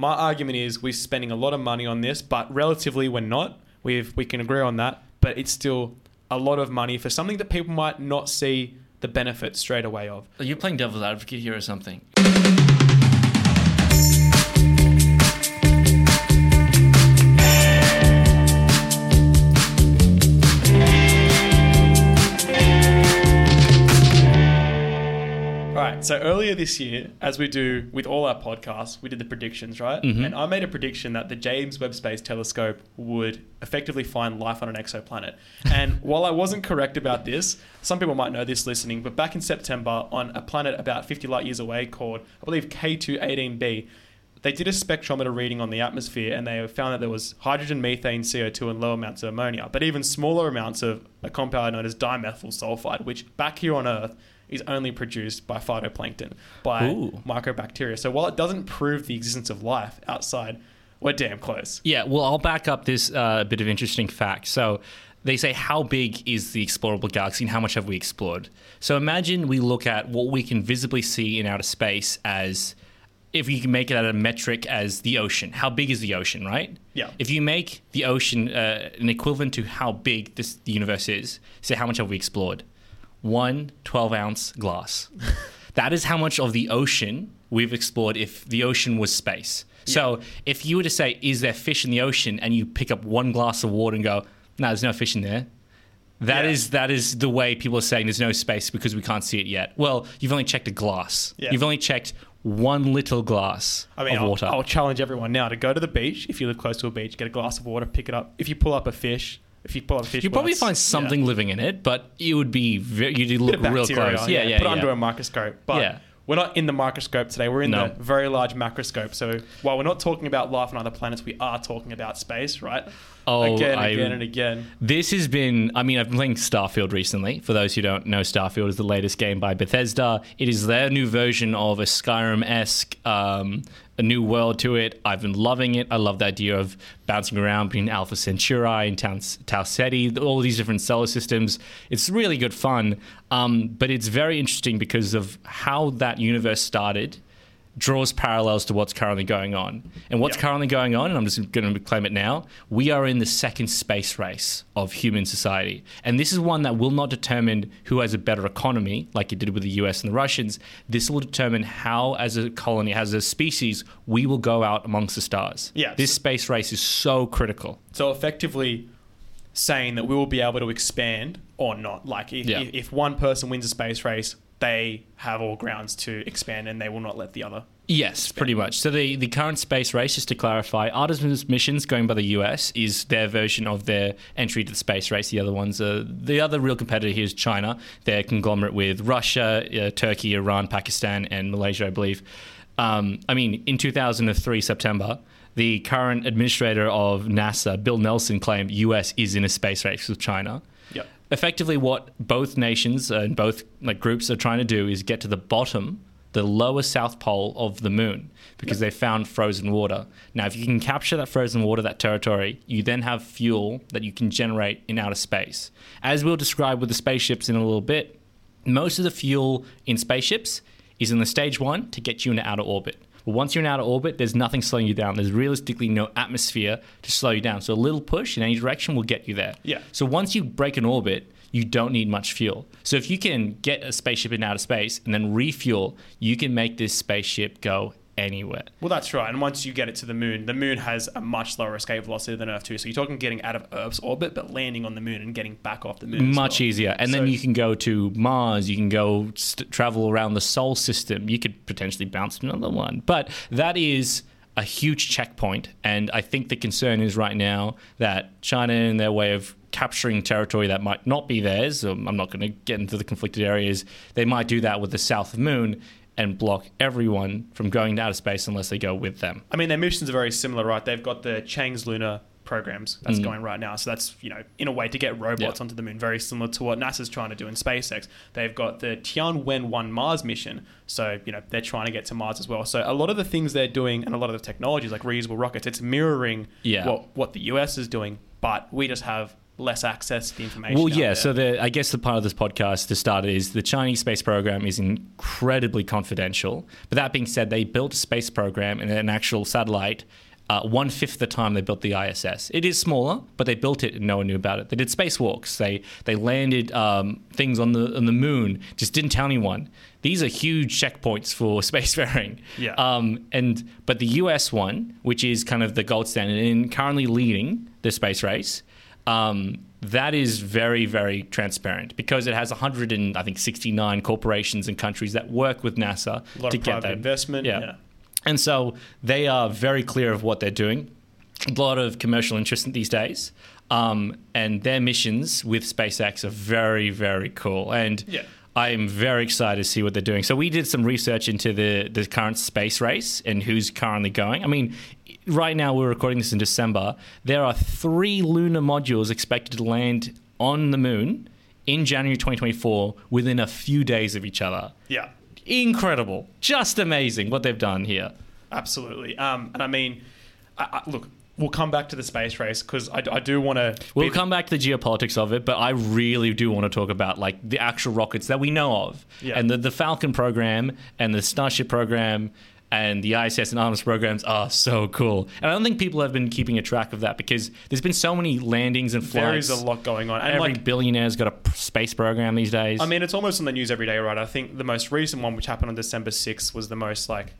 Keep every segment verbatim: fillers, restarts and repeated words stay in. My argument is we're spending a lot of money on this, but relatively we're not. We've, we can agree on that, but it's still a lot of money for something that people might not see the benefit straight away of. Are you playing devil's advocate here or something? So earlier this year, as we do with all our podcasts, we did the predictions, right? Mm-hmm. And I made a prediction that the James Webb Space Telescope would effectively find life on an exoplanet. And while I wasn't correct about this, some people might know this listening, but back in September, on a planet about fifty light years away called, I believe, K two eighteen b, they did a spectrometer reading on the atmosphere and they found that there was hydrogen, methane, C O two and low amounts of ammonia, but even smaller amounts of a compound known as dimethyl sulfide, which back here on Earth is only produced by phytoplankton, by Ooh. microbacteria. So while it doesn't prove the existence of life outside, we're damn close. Yeah, well, I'll back up this uh, bit of interesting fact. So they say, how big is the explorable galaxy and how much have we explored? So imagine we look at what we can visibly see in outer space as, if you can make it out of metric, as the ocean. How big is the ocean, right? Yeah. If you make the ocean uh, an equivalent to how big this the universe is, say how much have we explored? One twelve-ounce glass. That is how much of the ocean we've explored if the ocean was space. Yeah. So if you were to say, is there fish in the ocean? And you pick up one glass of water and go, no, there's no fish in there. That yeah. is that is the way people are saying there's no space because we can't see it yet. Well, you've only checked a glass. Yeah. You've only checked one little glass I mean, of I'll, water. I'll challenge everyone now to go to the beach. If you live close to a beach, get a glass of water, pick it up. If you pull up a fish... If you pull up fish, you probably find something yeah. living in it, but it would be very, you'd look real close. On, yeah, yeah, yeah. Put yeah. under a microscope, but yeah. we're not in the microscope today. We're in no. the very large macroscope. So while we're not talking about life on other planets, we are talking about space, right? Oh, again, I, again, and again. This has been. I mean, I've been playing Starfield recently. For those who don't know, Starfield is the latest game by Bethesda. It is their new version of a Skyrim-esque. Um, A new world to it. I've been loving it. I love the idea of bouncing around between Alpha Centauri and Tau Ceti, all these different solar systems. It's really good fun, um, but it's very interesting because of how that universe started draws parallels to what's currently going on. And what's yeah. currently going on, and I'm just going to claim it now, we are in the second space race of human society. And this is one that will not determine who has a better economy, like it did with the U S and the Russians. This will determine how, as a colony, as a species, we will go out amongst the stars. Yeah. This space race is so critical. So effectively saying that we will be able to expand or not. Like if, yeah. if, if one person wins a space race, they have all grounds to expand and they will not let the other. Yes, expand. Pretty much. So the, the current space race, just to clarify, Artemis missions going by the U S is their version of their entry to the space race. The other ones are, the other real competitor here is China. They're a conglomerate with Russia, uh, Turkey, Iran, Pakistan and Malaysia, I believe. Um, I mean, in two thousand three, September, the current administrator of NASA, Bill Nelson, claimed U S is in a space race with China. Yep. Effectively, what both nations and both like groups are trying to do is get to the bottom, the lower south pole of the moon, because yep. they found frozen water. Now, if you can capture that frozen water, that territory, you then have fuel that you can generate in outer space. As we'll describe with the spaceships in a little bit, most of the fuel in spaceships is in the stage one to get you into outer orbit. But once you're in outer orbit, there's nothing slowing you down. There's realistically no atmosphere to slow you down. So a little push in any direction will get you there. Yeah. So once you break an orbit, you don't need much fuel. So if you can get a spaceship in outer space and then refuel, you can make this spaceship go anywhere. Well, that's right. And once you get it to the moon, the moon has a much lower escape velocity than Earth too. So you're talking getting out of Earth's orbit, but landing on the moon and getting back off the moon. Much well. easier. And so then you can go to Mars. You can go st- travel around the solar system. You could potentially bounce to another one. But that is a huge checkpoint. And I think the concern is right now that China and their way of capturing territory that might not be theirs, so I'm not going to get into the conflicted areas, they might do that with the south of moon and block everyone from going to outer space unless they go with them. I mean, their missions are very similar, right? They've got the Chang'e's lunar programs that's mm. going right now. So that's, you know, in a way to get robots yeah. onto the moon, very similar to what NASA's trying to do in SpaceX. They've got the Tianwen one Mars mission. So, you know, they're trying to get to Mars as well. So a lot of the things they're doing and a lot of the technologies like reusable rockets, it's mirroring yeah. what, what the U S is doing, but we just have less access to the information. Well, yeah. So the, I guess the part of this podcast to start is the Chinese space program is incredibly confidential. But that being said, they built a space program and an actual satellite uh, one-fifth the time they built the I S S. It is smaller, but they built it and no one knew about it. They did spacewalks. They they landed um, things on the on the moon, just didn't tell anyone. These are huge checkpoints for spacefaring. Yeah. Um, and but the U S one, which is kind of the gold standard and currently leading the space race, Um, that is very, very transparent because it has one hundred and I think sixty-nine corporations and countries that work with NASA a lot to of get that investment. Yeah. yeah, and so they are very clear of what they're doing. A lot of commercial interest these days, um, and their missions with SpaceX are very, very cool. And yeah. I am very excited to see what they're doing. So we did some research into the the current space race and who's currently going. I mean. Right now, we're recording this in December. There are three lunar modules expected to land on the moon in January twenty twenty-four within a few days of each other. Yeah. Incredible. Just amazing what they've done here. Absolutely. Um, and I mean, I, I, look, we'll come back to the space race because I, I do want to... We'll come back to the geopolitics of it, but I really do want to talk about like the actual rockets that we know of. Yeah. And the, the Falcon program and the Starship program and the I S S and Artemis programs are so cool. And I don't think people have been keeping a track of that because there's been so many landings and flights. There is a lot going on. And every like, billionaire's got a space program these days. I mean, it's almost on the news every day, right? I think the most recent one, which happened on December sixth, was the most, like,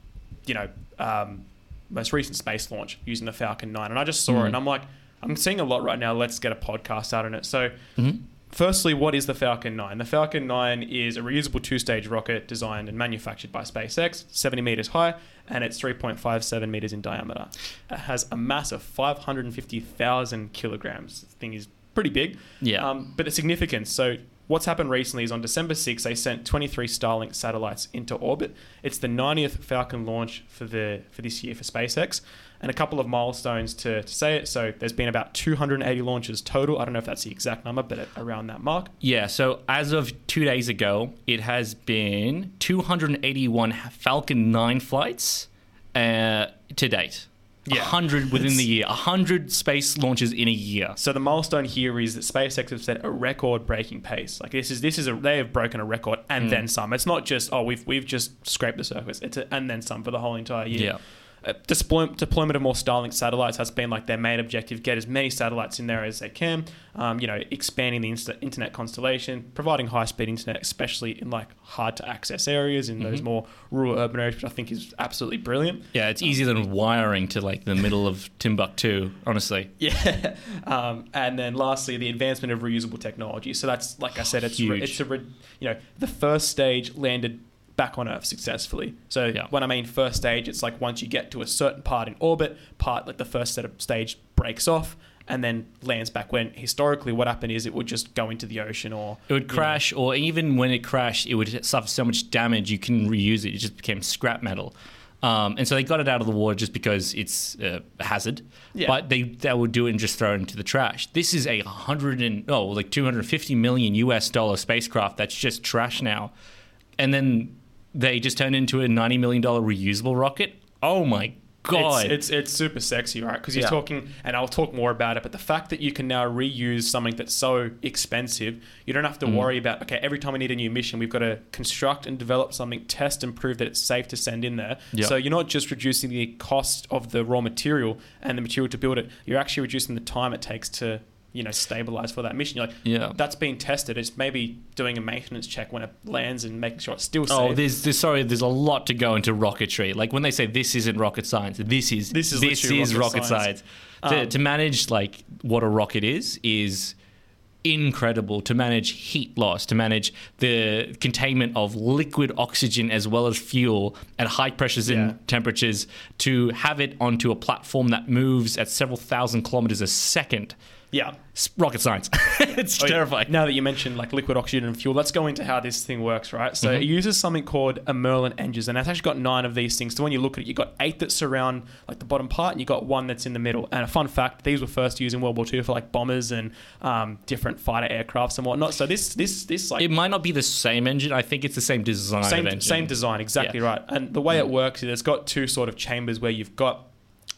you know, um, most recent space launch using the Falcon nine. And I just saw mm-hmm. it and I'm like, I'm seeing a lot right now. Let's get a podcast out on it. So... Mm-hmm. Firstly, what is the Falcon nine? The Falcon nine is a reusable two-stage rocket designed and manufactured by SpaceX, seventy meters high, and it's three point five seven meters in diameter. It has a mass of five hundred fifty thousand kilograms. The thing is pretty big, yeah. Um, but it's significant. So what's happened recently is on December sixth, they sent twenty-three Starlink satellites into orbit. It's the ninetieth Falcon launch for the for this year for SpaceX. And a couple of milestones to, to say it. So there's been about two hundred eighty launches total. I don't know if that's the exact number, but around that mark. Yeah, so as of two days ago, it has been two hundred eighty-one Falcon nine flights uh, to date. Yeah. one hundred within the year. one hundred space launches in a year. So the milestone here is that SpaceX have set a record-breaking pace. Like this is this is a, they have broken a record and mm. then some. It's not just, oh, we've we've just scraped the surface. It's a, and then some for the whole entire year. Yeah. Uh, deploy- deployment of more Starlink satellites has been like their main objective. Get as many satellites in there as they can. Um, you know, expanding the inst- internet constellation, providing high-speed internet, especially in like hard-to-access areas in mm-hmm. those more rural urban areas, which I think is absolutely brilliant. Yeah, it's easier than wiring to like the middle of Timbuktu, honestly. Yeah, um, and then lastly, the advancement of reusable technology. So that's like I said, it's re- it's a re- you know the first stage landed back on Earth successfully. So yeah. when I mean first stage, it's like once you get to a certain part in orbit, part like the first set of stage breaks off and then lands back. When historically what happened is it would just go into the ocean or... It would crash know. Or even when it crashed, it would suffer so much damage you couldn't reuse it. It just became scrap metal. Um, and so they got it out of the water just because it's a uh, hazard. Yeah. But they, they would do it and just throw it into the trash. This is a hundred and... Oh, like two hundred fifty million U S dollar spacecraft that's just trash now. And then... They just turned into a ninety million dollars reusable rocket. Oh, my God. It's it's, it's super sexy, right? Because you're yeah. talking, and I'll talk more about it, but the fact that you can now reuse something that's so expensive, you don't have to mm. worry about, okay, every time we need a new mission, we've got to construct and develop something, test and prove that it's safe to send in there. Yep. So you're not just reducing the cost of the raw material and the material to build it. You're actually reducing the time it takes to... you know, stabilize for that mission. You're like, yeah. that's being tested. It's maybe doing a maintenance check when it lands and making sure it's still safe. Oh, there's, there's sorry, there's a lot to go into rocketry. Like when they say this isn't rocket science, this is this is, this is rocket, rocket science. science. To, um, to manage like what a rocket is is incredible. To manage heat loss, to manage the containment of liquid oxygen as well as fuel at high pressures yeah. and temperatures, to have it onto a platform that moves at several thousand kilometers a second. Yeah. Rocket science. It's oh, terrifying. Now that you mentioned like liquid oxygen and fuel, let's go into how this thing works, right? So mm-hmm. it uses something called a Merlin engines, and it's actually got nine of these things. So when you look at it, you've got eight that surround like the bottom part, and you got one that's in the middle. And a fun fact, these were first used in World War Two for like bombers and um, different fighter aircrafts and whatnot. So this, this, this like... It might not be the same engine. I think it's the same design same, of engine. Same design, exactly yeah. right. And the way mm-hmm. it works is it's got two sort of chambers where you've got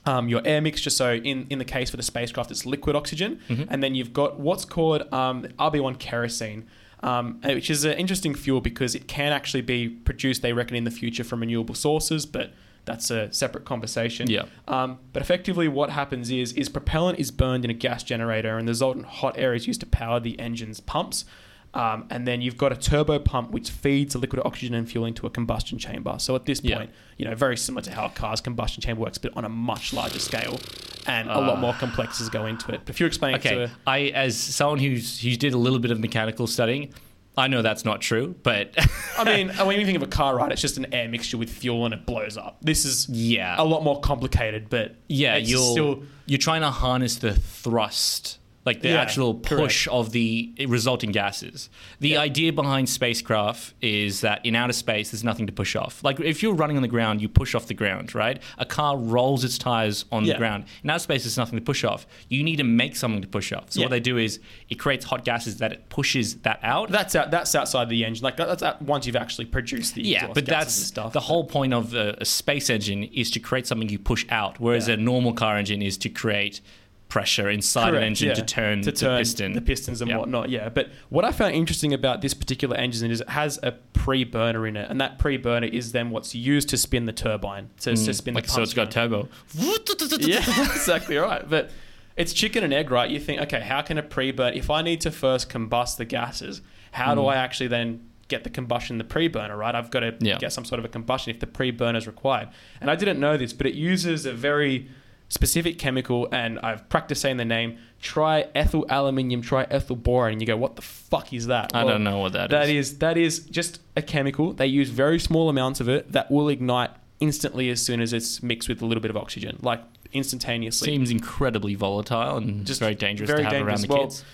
um, your air mixture. So in, in the case for the spacecraft, it's liquid oxygen. Mm-hmm. And then you've got what's called um, R B one kerosene, um, which is an interesting fuel because it can actually be produced, they reckon, in the future from renewable sources, but that's a separate conversation. Yeah. Um, but effectively what happens is, is propellant is burned in a gas generator and the resultant hot air is used to power the engine's pumps. Um, and then you've got a turbo pump which feeds the liquid oxygen and fuel into a combustion chamber. So at this point, yeah. you know, very similar to how a car's combustion chamber works, but on a much larger scale, and uh, a lot more complexities go into it. But if you explain okay, it to a- I, as someone who's who did a little bit of mechanical studying, I know that's not true, but I mean, when you think of a car, right? It's just an air mixture with fuel, and it blows up. This is yeah, a lot more complicated, but yeah, you're still you're trying to harness the thrust. Like the yeah, actual push correct. of the resulting gases. The yeah. idea behind spacecraft is that in outer space, there's nothing to push off. Like if you're running on the ground, you push off the ground, right? A car rolls its tires on yeah. the ground. In outer space, there's nothing to push off. You need to make something to push off. So yeah. what they do is it creates hot gases that it pushes that out. That's out, that's outside the engine. Like that's out, once you've actually produced the yeah, exhaust but gases that's and stuff. The whole point of a, a space engine is to create something you push out, whereas yeah. a normal car engine is to create pressure inside Correct, an engine yeah. to turn to turn the piston. The pistons and yeah. whatnot, yeah. But what I found interesting about this particular engine is it has a pre-burner in it, and that pre-burner is then what's used to spin the turbine. So mm. to spin like the so it's got turbo. Yeah, exactly right. But it's chicken and egg, right? You think, okay, how can a pre-burner, if I need to first combust the gases, how mm. do I actually then get the combustion, the pre-burner, right? I've got to yeah. get some sort of a combustion if the pre-burner is required. And I didn't know this, but it uses a very specific chemical, and I've practiced saying the name, triethyl aluminium, triethyl borane. And you go, what the fuck is that? I well, don't know what that, that is. is. That is just a chemical. They use very small amounts of it that will ignite instantly as soon as it's mixed with a little bit of oxygen, like instantaneously. Seems incredibly volatile and just very dangerous very to have dangerous. around the well, kids.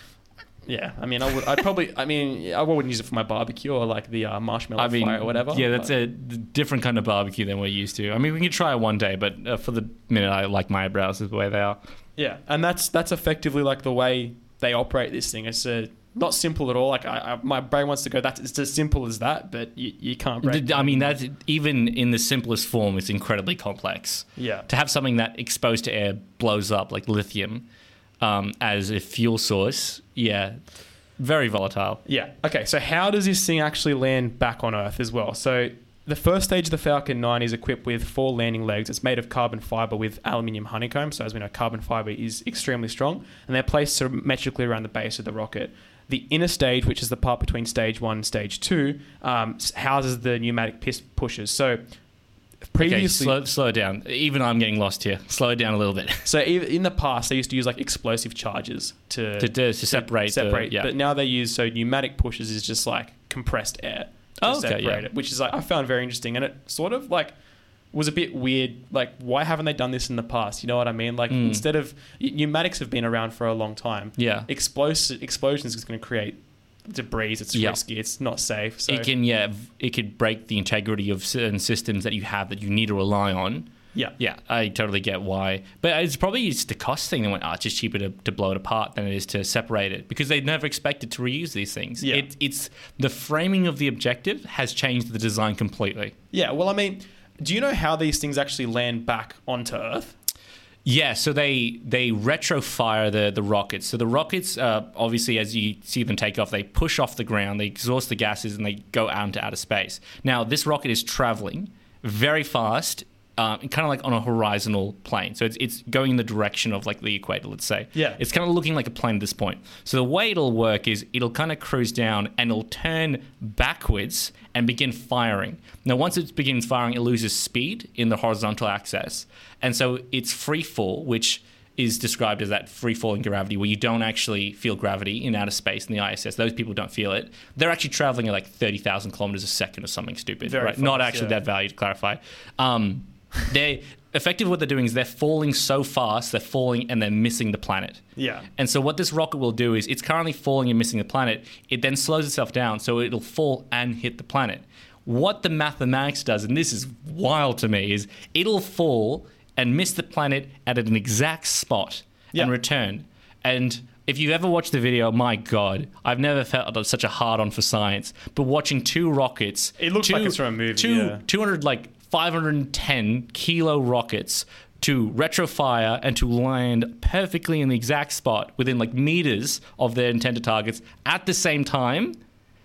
Yeah, I mean, I would, I'd probably, I mean, I wouldn't use it for my barbecue or like the uh, marshmallow I mean, fire or whatever. Yeah, that's but. a different kind of barbecue than we're used to. I mean, we can try it one day, but uh, for the minute, I like my eyebrows the way they are. Yeah, and that's that's effectively like the way they operate this thing. It's a, not simple at all. Like I, I, my brain wants to go, that's it's as simple as that, but you, you can't break. I mean, that's even in the simplest form, it's incredibly complex. Yeah. To have something that exposed to air blows up like lithium um, as a fuel source. Yeah, very volatile. Yeah. Okay, so how does this thing actually land back on Earth as well? So the first stage of the Falcon nine is equipped with four landing legs. It's made of carbon fiber with aluminium honeycomb. So as we know, carbon fiber is extremely strong. And they're placed symmetrically around the base of the rocket. The inner stage, which is the part between stage one and stage two, um, houses the pneumatic pist pushers. So previously, okay, slow, slow down. Even I'm getting lost here. Slow it down a little bit. So in the past, they used to use like explosive charges to to, to, to separate. separate. The, yeah. But now they use so pneumatic pushes is just like compressed air to oh, separate okay, yeah. it, which is like I found very interesting, and it sort of like was a bit weird. Like why haven't they done this in the past? You know what I mean? Like mm. instead of pneumatics have been around for a long time. Yeah, explos- explosions is going to create debris. It's yep. risky. It's not safe. So it can yeah it could break the integrity of certain systems that you have that you need to rely on. Yeah, yeah, I totally get why, but it's probably just the cost thing. They went, oh, it's just cheaper to, to blow it apart than it is to separate it because they never expected to reuse these things. Yeah, it, it's the framing of the objective has changed the design completely. Yeah, well, I mean, do you know how these things actually land back onto Earth? Yeah, so they they retrofire the, the rockets. So the rockets, uh, obviously, as you see them take off, they push off the ground, they exhaust the gases, and they go out into outer space. Now, this rocket is traveling very fast, uh, kind of like on a horizontal plane. So it's it's going in the direction of like the equator, let's say. Yeah. It's kind of looking like a plane at this point. So the way it'll work is it'll kind of cruise down and it'll turn backwards and begin firing. Now, once it begins firing, it loses speed in the horizontal axis. And so it's free fall, which is described as that free falling gravity where you don't actually feel gravity in outer space in the I S S. Those people don't feel it. They're actually traveling at like thirty thousand kilometers a second or something stupid. Very right? fast, Not actually yeah. that value, to clarify. Um, they effectively what they're doing is they're falling so fast, they're falling and they're missing the planet. Yeah. And so what this rocket will do is it's currently falling and missing the planet. It then slows itself down, so it'll fall and hit the planet. What the mathematics does, and this is wild to me, is it'll fall and miss the planet at an exact spot yeah. and return. And if you've ever watched the video, my God, I've never felt such a hard-on for science. But watching two rockets... It looks two, like it's from a movie, two, yeah. two hundred, like... five hundred ten kilo rockets to retrofire and to land perfectly in the exact spot within like meters of their intended targets at the same time.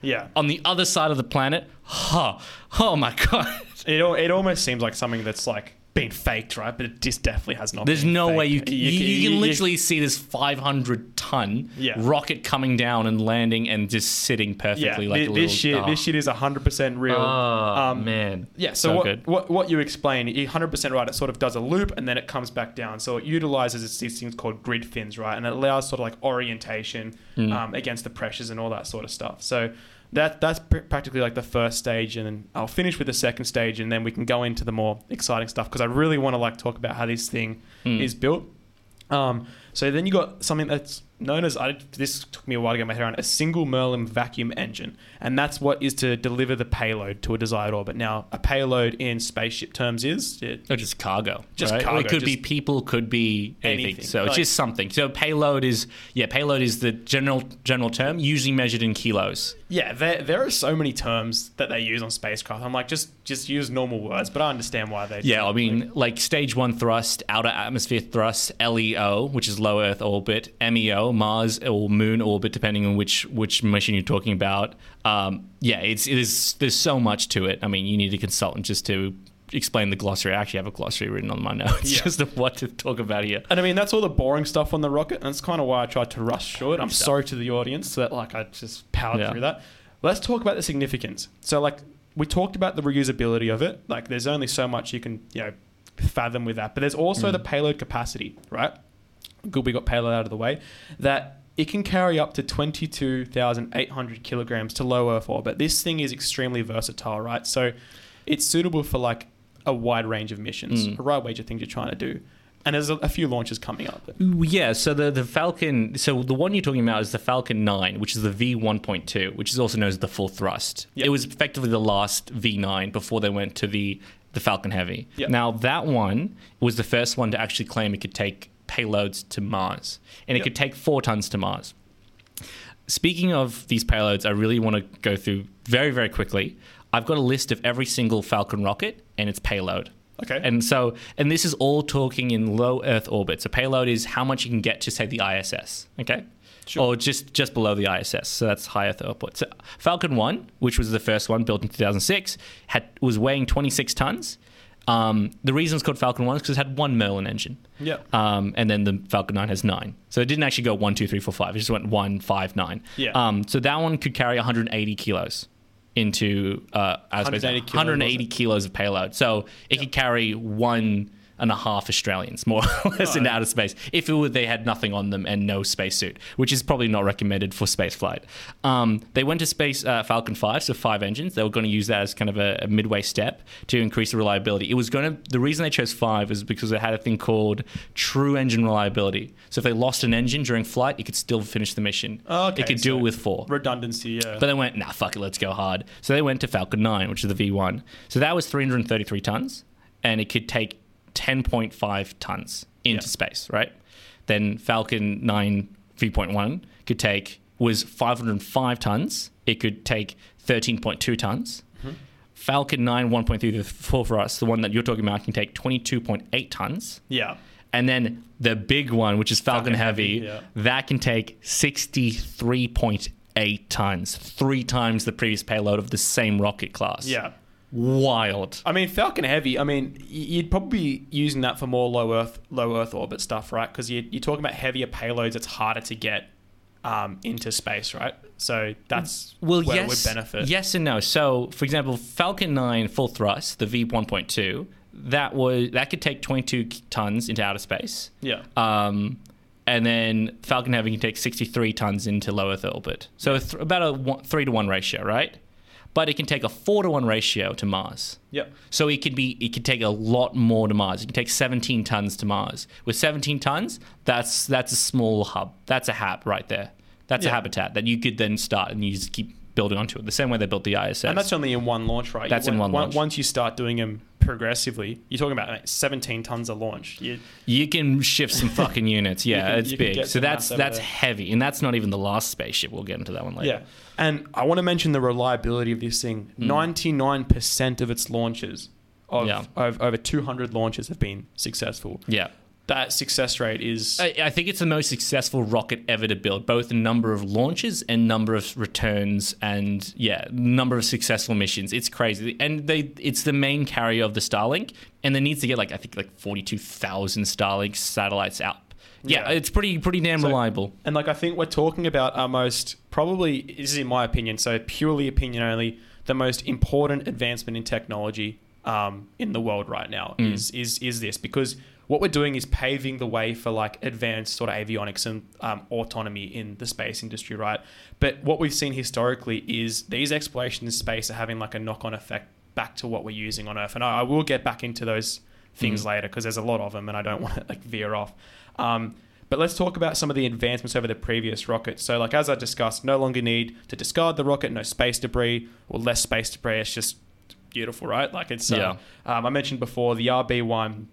Yeah. On the other side of the planet. Huh. Oh my god. It it almost seems like something that's like been faked, right? But it just definitely has not. There's been no faked. way you, you, you, you can literally you, see this five hundred ton yeah. rocket coming down and landing and just sitting perfectly. Yeah, like this, a little, this shit. Oh. This shit is one hundred percent real. Oh um, man, yeah. So, so what, good. what what you explain, you're one hundred percent right. It sort of does a loop and then it comes back down. So it utilizes these things called grid fins, right? And it allows sort of like orientation mm. um, against the pressures and all that sort of stuff. So. That that's pr- practically like the first stage, and then I'll finish with the second stage, and then we can go into the more exciting stuff because I really want to like talk about how this thing mm. is built. Um, so then you got something that's known as I, this took me a while to get my head around a single Merlin vacuum engine, and that's what is to deliver the payload to a desired orbit. Now, a payload in spaceship terms is it, or just cargo, just right? cargo. Well, it could just be people, could be anything. anything. So like, it's just something. So payload is yeah, payload is the general general term, usually measured in kilos. Yeah, there there are so many terms that they use on spacecraft. I'm like, just just use normal words, but I understand why they do. Yeah, I mean, like stage one thrust, outer atmosphere thrust, L E O, which is low Earth orbit, M E O, Mars or Moon orbit, depending on which which mission you're talking about. Um, yeah, it's it is there's so much to it. I mean, you need a consultant just to explain the glossary. I actually have a glossary written on my notes yeah. just of what to talk about here. And I mean, that's all the boring stuff on the rocket, and that's kind of why I tried to rush through it. I'm stuff. sorry to the audience that like I just powered yeah. through that. Let's talk about the significance. So like we talked about the reusability of it. Like there's only so much you can, you know, fathom with that. But there's also mm. the payload capacity, right? Good, we got payload out of the way. That it can carry up to twenty-two thousand eight hundred kilograms to low Earth orbit. This thing is extremely versatile, right? So it's suitable for like a wide range of missions, mm. a wide range of things you're trying to do. And there's a, a few launches coming up. Yeah, so the, the Falcon... So the one you're talking about is the Falcon nine, which is the V one point two, which is also known as the full thrust. Yep. It was effectively the last V nine before they went to the, the Falcon Heavy. Yep. Now, that one was the first one to actually claim it could take payloads to Mars. And yep. it could take four tons to Mars. Speaking of these payloads, I really want to go through very, very quickly. I've got a list of every single Falcon rocket and its payload. Okay. And so, and this is all talking in low Earth orbit. So payload is how much you can get to, say, the I S S, okay? Sure. Or just, just below the I S S. So that's high Earth orbit. So Falcon one, which was the first one built in two thousand six, had was weighing twenty-six tons. Um, the reason it's called Falcon one is because it had one Merlin engine. Yeah. Um, and then the Falcon nine has nine. So it didn't actually go one, two, three, four, five. It just went one, five, nine. Yeah. Um, so that one could carry one hundred eighty kilos. Into uh, one hundred eighty, kilos, one hundred eighty kilos of payload. So it yep. could carry one and a half Australians, more or less, oh, into yeah. outer space if it were, they had nothing on them and no spacesuit, which is probably not recommended for space flight. Um, they went to space uh, Falcon five, so five engines. They were going to use that as kind of a, a midway step to increase the reliability. It was going to, the reason they chose five is because it had a thing called true engine reliability. So if they lost an engine during flight, it could still finish the mission. Oh, okay, it could so do it with four. Redundancy, yeah. But they went, nah, fuck it, let's go hard. So they went to Falcon nine, which is the V one. So that was three hundred thirty-three tons, and it could take ten point five tons into yeah. space, right? Then Falcon nine V one could take, was five hundred five tons. It could take thirteen point two tons. Mm-hmm. Falcon nine one point three four for us, the one that you're talking about, can take twenty-two point eight tons. Yeah. And then the big one, which is Falcon, Falcon Heavy, Heavy yeah. that can take sixty-three point eight tons, three times the previous payload of the same rocket class. Yeah. Wild. I mean, Falcon Heavy, I mean, you'd probably be using that for more low Earth low Earth orbit stuff, right? Because you're, you're talking about heavier payloads. It's harder to get um, into space, right? So that's well, where yes, it would benefit. Yes and no. So, for example, Falcon nine full thrust, the V one point two, that was that could take twenty-two tons into outer space. Yeah. Um, and then Falcon Heavy can take sixty-three tons into low Earth orbit. So th- about a one, three to one ratio, right? But it can take a four to one ratio to Mars. Yep. So it could be, it could take a lot more to Mars. It can take seventeen tons to Mars. With seventeen tons, that's that's a small hub. That's a hab right there. That's yeah. a habitat that you could then start and you just keep building onto it. The same way they built the I S S. And that's only in one launch, right? That's you, in one, one launch. Once you start doing them progressively, you're talking about like, seventeen tons a launch. You, you can shift some fucking units. Yeah, can, it's big. So that's that's there. heavy. And that's not even the last spaceship. We'll get into that one later. Yeah. And I want to mention the reliability of this thing. Mm. ninety-nine percent of its launches of yeah. over, over two hundred launches have been successful. Yeah. That success rate is... I, I think it's the most successful rocket ever to build, both in number of launches and number of returns and, yeah, number of successful missions. It's crazy. And they it's the main carrier of the Starlink, and they need to get, like I think, like forty-two thousand Starlink satellites out. Yeah, yeah. It's pretty pretty damn so, reliable. And, like, I think we're talking about our most, probably, this is in my opinion, so purely opinion only, the most important advancement in technology um, in the world right now mm. is, is is this, because... what we're doing is paving the way for like advanced sort of avionics and um, autonomy in the space industry, right? But what we've seen historically is these explorations in space are having like a knock-on effect back to what we're using on Earth. And I, I will get back into those things mm. later because there's a lot of them and I don't want to like veer off. Um, but let's talk about some of the advancements over the previous rocket. So like as I discussed, no longer need to discard the rocket, no space debris or less space debris. It's just beautiful, right? Like it's, uh, yeah. um, I mentioned before the R B one,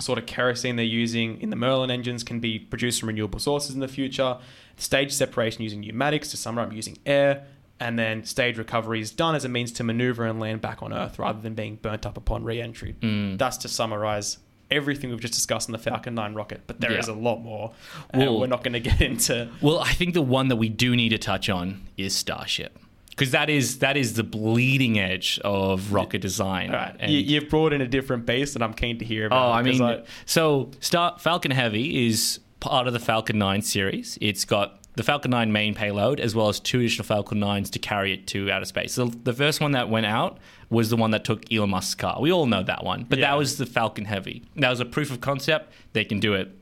sort of kerosene they're using in the Merlin engines can be produced from renewable sources in the future. Stage separation using pneumatics, to sum up using air, and then stage recovery is done as a means to maneuver and land back on Earth rather than being burnt up upon re-entry. Mm. That's to summarize everything we've just discussed in the Falcon nine rocket, but there yeah. is a lot more, and well, we're not going to get into... Well, I think the one that we do need to touch on is Starship. Because that is that is the bleeding edge of rocket design. All right. And you, you've brought in a different base that I'm keen to hear about. Oh, I mean, I... so Star, Falcon Heavy is part of the Falcon nine series. It's got the Falcon nine main payload as well as two additional Falcon nines to carry it to outer space. So the first one that went out was the one that took Elon Musk's car. We all know that one. But yeah. that was the Falcon Heavy. That was a proof of concept. They can do it.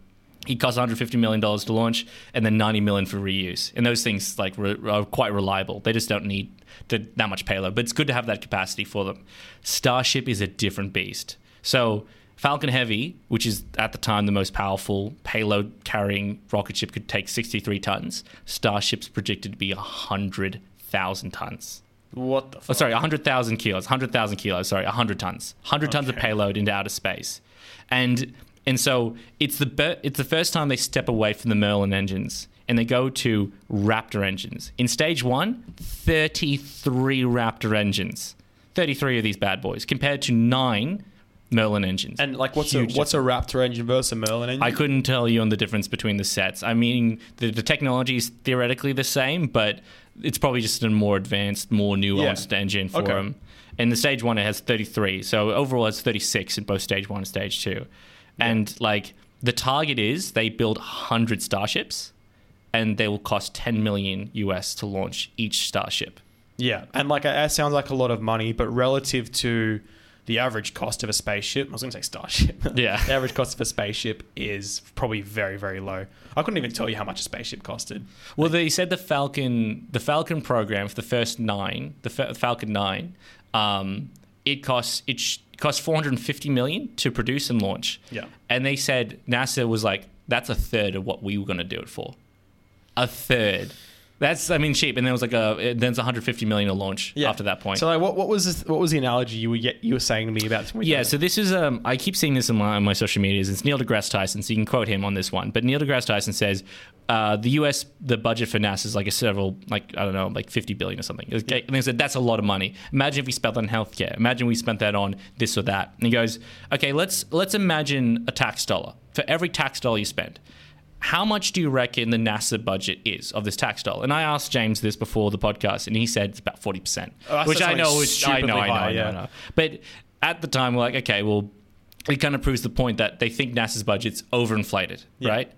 It costs one hundred fifty million dollars to launch and then ninety million dollars for reuse. And those things like re- are quite reliable. They just don't need to, that much payload. But it's good to have that capacity for them. Starship is a different beast. So Falcon Heavy, which is at the time the most powerful payload-carrying rocket ship, could take sixty-three tons. Starship's predicted to be one hundred thousand tons. What the fuck? Oh, sorry, one hundred thousand kilos. one hundred thousand kilos, sorry, one hundred tons. one hundred tons okay. of payload into outer space. And... And so it's the be- it's the first time they step away from the Merlin engines and they go to Raptor engines. In stage one, thirty-three Raptor engines, thirty-three of these bad boys compared to nine Merlin engines. And like, what's Huge a what's difference. a Raptor engine versus a Merlin engine? I couldn't tell you on the difference between the sets. I mean, the, the technology is theoretically the same, but it's probably just a more advanced, more nuanced yeah. engine for okay. them. And the stage one, it has thirty-three, so overall it's thirty-six in both stage one and stage two. And, like, the target is they build one hundred Starships and they will cost ten million U S to launch each Starship. Yeah. And, like, that sounds like a lot of money, but relative to the average cost of a spaceship, I was going to say Starship. Yeah. The average cost of a spaceship is probably very, very low. I couldn't even tell you how much a spaceship costed. Well, they said the Falcon the Falcon program for the first nine, the F- Falcon nine, um, it costs... It sh- cost four hundred fifty million dollars to produce and launch. Yeah. And they said, NASA was like, that's a third of what we were going to do it for. A third. That's, I mean, cheap. And then it was like, a, then it's one hundred fifty million dollars to launch yeah. after that point. So like, what, what was this, what was the analogy you were you were saying to me about? Yeah, so this is, um, I keep seeing this on my, on my social medias. It's Neil deGrasse Tyson, so you can quote him on this one. But Neil deGrasse Tyson says, uh, the U S, the budget for NASA is like a several, like, I don't know, like fifty billion dollars or something. And they said, that's a lot of money. Imagine if we spent that on healthcare. Imagine we spent that on this or that. And he goes, okay, let's let's imagine a tax dollar. For every tax dollar you spend, how much do you reckon the NASA budget is of this tax dollar? And I asked James this before the podcast, and he said it's about forty percent, oh, which I know, which I know, high, I know, yeah. I know. But at the time, we're like, okay, well, it kind of proves the point that they think NASA's budget's overinflated, yeah. right?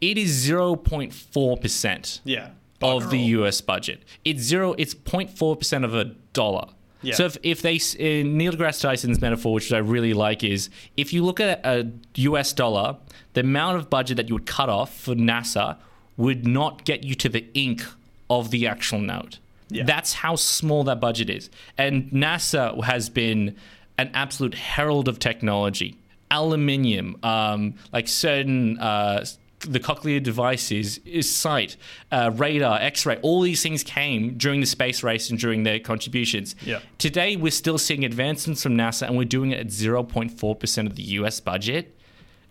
It is zero point four percent yeah, of the U S budget. It's zero. It's zero point four percent of a dollar. Yeah. So if, if they, in Neil deGrasse Tyson's metaphor, which I really like, is if you look at a U S dollar, the amount of budget that you would cut off for NASA would not get you to the ink of the actual note. Yeah. That's how small that budget is. And NASA has been an absolute herald of technology. Aluminium, um, like certain... Uh, the cochlear devices, is sight, uh, radar, X-ray, all these things came during the space race and during their contributions. Yeah. Today, we're still seeing advancements from NASA and we're doing it at zero point four percent of the U S budget.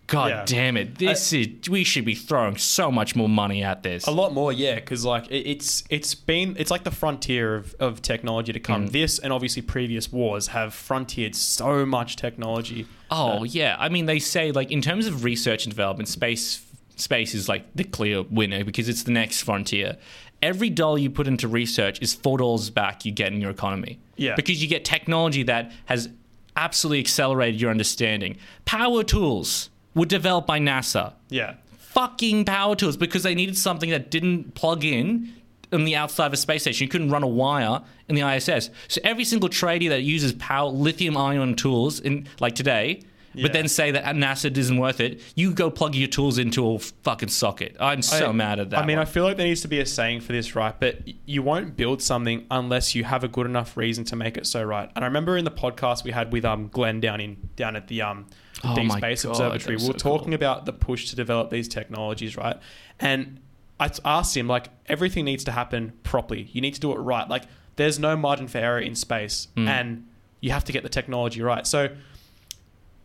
God yeah. damn it! This uh, is we should be throwing so much more money at this. A lot more, yeah, because like it, it's it's been it's like the frontier of, of technology to come. Mm. This and obviously previous wars have frontiered so much technology. Oh uh, yeah, I mean they say like in terms of research and development, space space is like the clear winner because it's the next frontier. Every dollar you put into research is four dollars back you get in your economy. Yeah, because you get technology that has absolutely accelerated your understanding. Power tools were developed by NASA. Yeah. Fucking power tools because they needed something that didn't plug in on the outside of a space station. You couldn't run a wire in the I S S. So every single tradie that uses power lithium-ion tools in like today, yeah. but then say that NASA isn't worth it, you go plug your tools into a fucking socket. I'm so I, mad at that. I mean, one. I feel like there needs to be a saying for this, right? But you won't build something unless you have a good enough reason to make it so right. And I remember in the podcast we had with um Glenn down in down at the um. The oh Deep Space God, Observatory. We were so talking cool. about the push to develop these technologies, right? And I asked him, like, everything needs to happen properly. You need to do it right. Like, there's no margin for error in space, mm. and you have to get the technology right. So,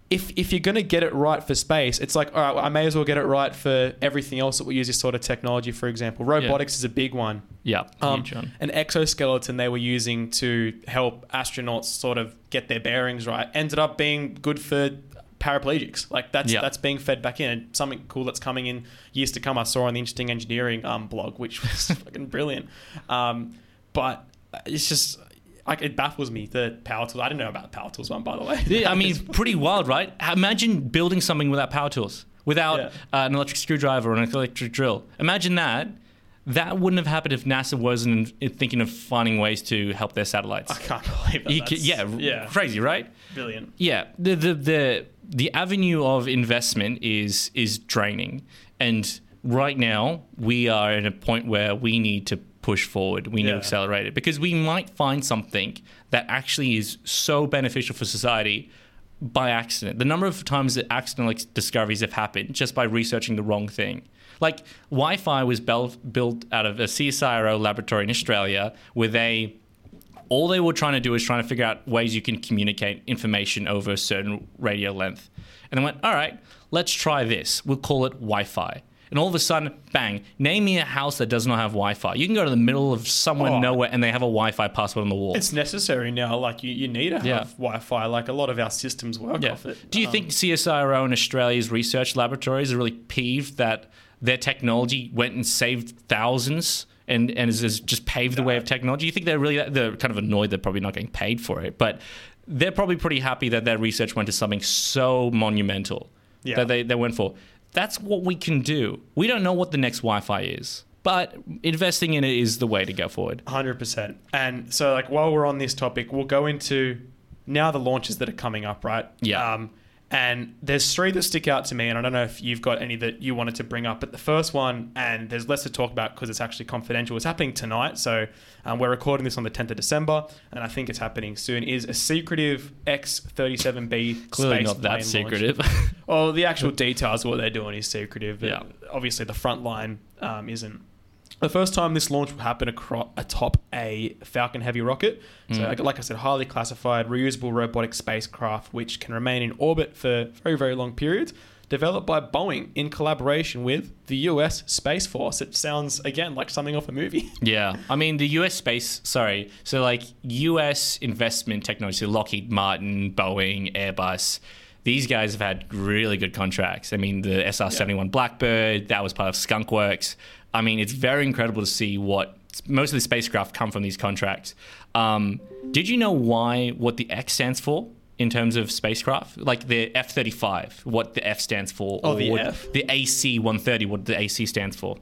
if if you're going to get it right for space, it's like, all right, well, I may as well get it right for everything else that we use this sort of technology. For example, robotics yeah. is a big one. Yeah, um, huge one. An exoskeleton they were using to help astronauts sort of get their bearings right ended up being good for paraplegics. Like that's yep. that's being fed back in, and something cool that's coming in years to come I saw on the Interesting Engineering um blog, which was fucking brilliant. Um but it's just like it baffles me that power tools. I didn't know about the power tools one, by the way. Yeah, I mean it's pretty wild, right? Imagine building something without power tools, without yeah. uh, an electric screwdriver or an electric drill. Imagine that. That wouldn't have happened if NASA wasn't thinking of finding ways to help their satellites. I can't believe that. Could, yeah, yeah, crazy, right? Brilliant. Yeah, the, the the the avenue of investment is is draining, and right now we are at a point where we need to push forward. We need yeah. to accelerate it because we might find something that actually is so beneficial for society by accident. The number of times that accidental discoveries have happened just by researching the wrong thing. Like, Wi-Fi was built out of a C S I R O laboratory in Australia where they, all they were trying to do was trying to figure out ways you can communicate information over a certain radio length. And they went, all right, let's try this. We'll call it Wi-Fi. And all of a sudden, bang, name me a house that does not have Wi-Fi. You can go to the middle of somewhere, oh, nowhere, and they have a Wi-Fi password on the wall. It's necessary now. Like, you, you need to have yeah. Wi-Fi. Like, a lot of our systems work yeah. off it. Do you um, think C S I R O and Australia's research laboratories are really peeved that their technology went and saved thousands and, and has just paved the way of technology? You think they're really they're kind of annoyed they're probably not getting paid for it, but they're probably pretty happy that their research went to something so monumental yeah. that they, they went for. That's what we can do. We don't know what the next Wi-Fi is, but investing in it is the way to go forward. one hundred percent. And so, like, while we're on this topic, we'll go into now the launches that are coming up, right? Yeah. Um, And there's three that stick out to me, and I don't know if you've got any that you wanted to bring up. But the first one, and there's less to talk about because it's actually confidential, it's happening tonight. So um, we're recording this on the tenth of December, and I think it's happening soon, is a secretive X thirty-seven B clearly space not that plane secretive. Launch. Well, the actual details of what they're doing is secretive, but yeah. obviously the front line um, isn't. The first time this launch will happen across, atop a Falcon Heavy rocket. So, mm. like, like I said, highly classified, reusable robotic spacecraft, which can remain in orbit for very, very long periods. Developed by Boeing in collaboration with the U S Space Force. It sounds, again, like something off a movie. Yeah. I mean, the U S Space... Sorry. So, like, U S investment technology, so Lockheed Martin, Boeing, Airbus... These guys have had really good contracts. I mean, the S R seventy-one yeah. Blackbird, that was part of Skunk Works. I mean, it's very incredible to see what most of the spacecraft come from these contracts. Um, did you know why, what the X stands for in terms of spacecraft? Like the F thirty-five, what the F stands for. Oh, or the F? The A C one thirty, what the A C stands for.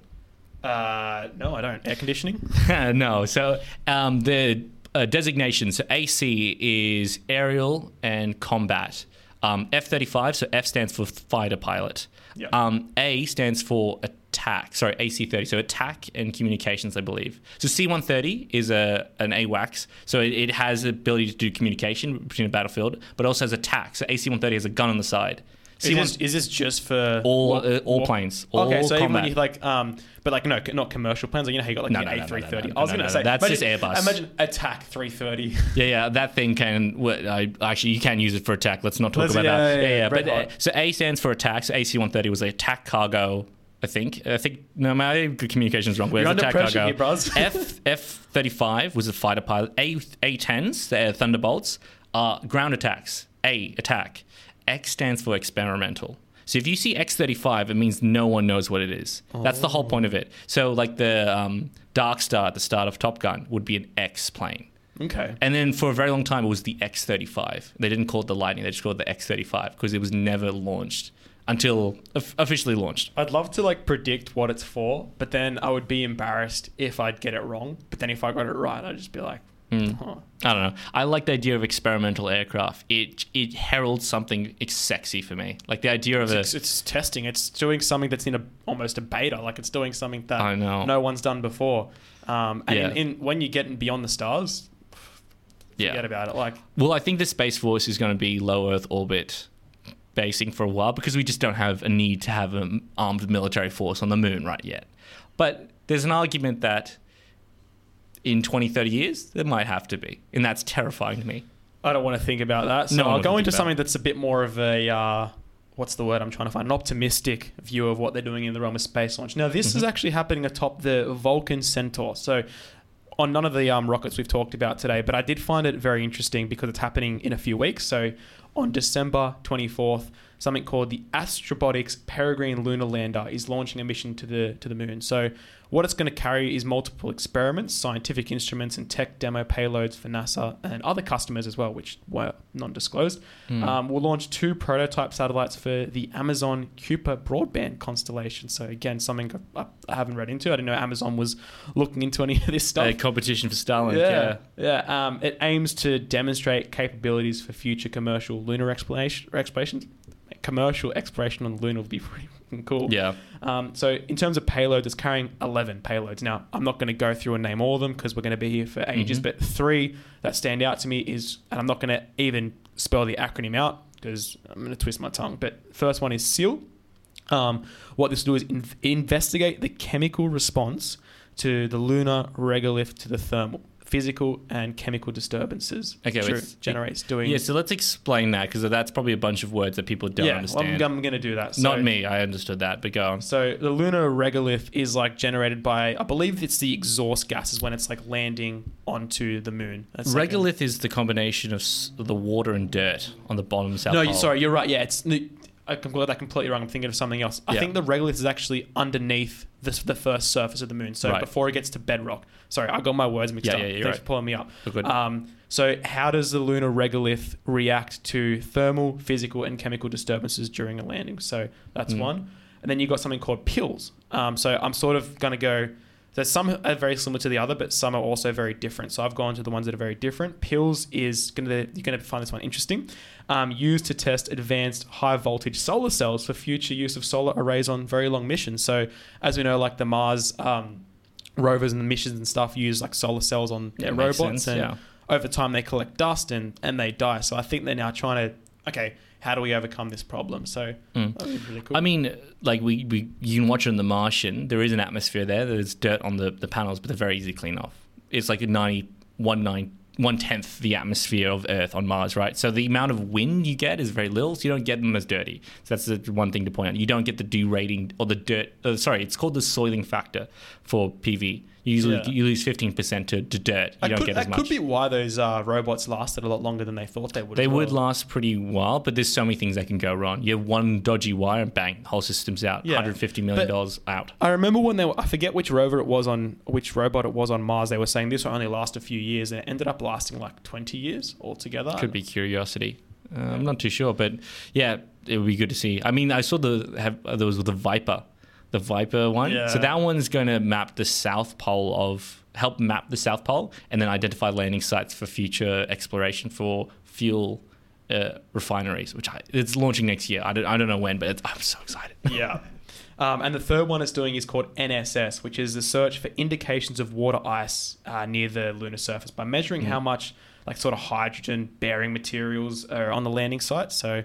Uh, no, I don't. Air conditioning? No. So um, the uh, designation, so A C is aerial and combat. Um, F thirty-five, so F stands for fighter pilot. Yep. Um, A stands for attack. Sorry, A C thirty. So attack and communications, I believe. So C one thirty is a an AWACS. So it, it has the ability to do communication between a battlefield, but also has attack. So A C one thirty has a gun on the side. See, is, this, is this just for all uh, all war? planes? All okay, so combat. Even when you like, um, but like no, not commercial planes. Like, you know how you got like no, the no, A three thirty. No, no, no, I was no, gonna no, say that's imagine, just Airbus. Imagine attack three thirty. Yeah, yeah, that thing can. I actually, you can use it for attack. Let's not talk Let's, about yeah, that. Yeah, yeah. yeah but uh, so A stands for attacks. So A C one thirty was the attack cargo. I think. I think. No, my communication's wrong. Where's You're under attack pressure cargo? Here, bros. F F thirty-five was the fighter pilot. A A-10s, the Thunderbolts, are ground attacks. A attack. X stands for experimental. So if you see X thirty-five, it means no one knows what it is. Oh. That's the whole point of it. So like the um, Dark Star at the start of Top Gun would be an X plane. Okay. And then for a very long time, it was the X thirty-five. They didn't call it the Lightning. They just called it the X thirty-five because it was never launched. Until officially launched. I'd love to like predict what it's for, but then I would be embarrassed if I'd get it wrong. But then if I got it right, I'd just be like, mm. huh. I don't know. I like the idea of experimental aircraft. It it heralds something it's sexy for me. Like the idea of it's, a... It's testing. It's doing something that's in a almost a beta. Like it's doing something that I know. no one's done before. Um, and yeah. in, in, when you're getting beyond the stars, forget yeah. about it. Like, well, I think the Space Force is going to be low Earth orbit basing for a while because we just don't have a need to have an armed military force on the moon right yet. But there's an argument that in twenty, thirty years, there might have to be. And that's terrifying to me. I don't want to think about that. So no I'll go into something that's a bit more of a, uh, what's the word I'm trying to find? An optimistic view of what they're doing in the realm of space launch. Now, this mm-hmm. is actually happening atop the Vulcan Centaur. So on none of the um, rockets we've talked about today, but I did find it very interesting because it's happening in a few weeks. So on December twenty-fourth, something called the Astrobotics Peregrine Lunar Lander is launching a mission to the to the moon. So what it's going to carry is multiple experiments, scientific instruments, and tech demo payloads for NASA and other customers as well, which were non-disclosed. Mm. Um, we'll launch two prototype satellites for the Amazon Kuiper broadband constellation. So again, something I, I haven't read into. I didn't know Amazon was looking into any of this stuff. A competition for Starlink. Yeah, yeah. yeah. Um, it aims to demonstrate capabilities for future commercial lunar exploration explorations. Commercial exploration on the Lunar would be pretty cool. Yeah. Um, so in terms of payloads, it's carrying eleven payloads. Now, I'm not going to go through and name all of them because we're going to be here for ages, mm-hmm. but three that stand out to me is, and I'm not going to even spell the acronym out because I'm going to twist my tongue, but first one is SEAL. Um, what this will do is in- investigate the chemical response to the lunar regolith to the thermal. Physical and chemical disturbances. Okay, true, it generates doing. Yeah, so let's explain that because that's probably a bunch of words that people don't yeah, understand. Yeah, well, I'm, I'm going to do that. So, not me. I understood that, but go on. So the lunar regolith is like generated by, I believe it's the exhaust gases when it's like landing onto the moon. That's regolith like a, is the combination of the water and dirt on the bottom south pole. No, sorry, you're right. Yeah, it's. I'm glad I completely wrong. I'm thinking of something else. I yeah. think the regolith is actually underneath the, the first surface of the moon. So right. before it gets to bedrock. Sorry, I got my words mixed yeah, up. Yeah, Thanks right. for pulling me up. Um, so how does the lunar regolith react to thermal, physical, and chemical disturbances during a landing? So that's mm. one. And then you've got something called PILS. Um, so I'm sort of going to go... So some are very similar to the other, but some are also very different. So I've gone to the ones that are very different. PILS is going to, you're going to find this one interesting, um, used to test advanced high voltage solar cells for future use of solar arrays on very long missions. So as we know, like the Mars um, rovers and the missions and stuff use like solar cells on their yeah, robots. Sense, and yeah. over time they collect dust and, and they die. So I think they're now trying to, okay, how do we overcome this problem? So mm. that would be really cool. I mean, like we, we you can watch on The Martian, there is an atmosphere there. There's dirt on the, the panels, but they're very easy to clean off. It's like a ninety one nine one tenth the atmosphere of Earth on Mars, right? So the amount of wind you get is very little, so you don't get them as dirty. So that's the one thing to point out. You don't get the derating or the dirt. Uh, sorry, it's called the soiling factor for P V. You usually yeah. you lose fifteen percent to, to dirt. You I don't could, get as that much. That could be why those uh, robots lasted a lot longer than they thought they would. They would well. last pretty while, but there's so many things that can go wrong. You have one dodgy wire and bang, the whole system's out. Yeah. one hundred fifty million dollars but out. I remember when they were, I forget which rover it was on, which robot it was on Mars, they were saying this will only last a few years, and it ended up lasting like twenty years altogether. Could be Curiosity. Uh, yeah. I'm not too sure, but yeah, it would be good to see. I mean, I saw the have, there was the VIPER. The VIPER one. Yeah. So that one's going to map the South Pole of, help map the South Pole and then identify landing sites for future exploration for fuel uh, refineries, which I, it's launching next year. I don't, I don't know when, but it's, I'm so excited. Yeah. Um, and the third one it's doing is called N S S, which is the search for indications of water ice uh, near the lunar surface by measuring mm. how much like sort of hydrogen bearing materials are on the landing site. So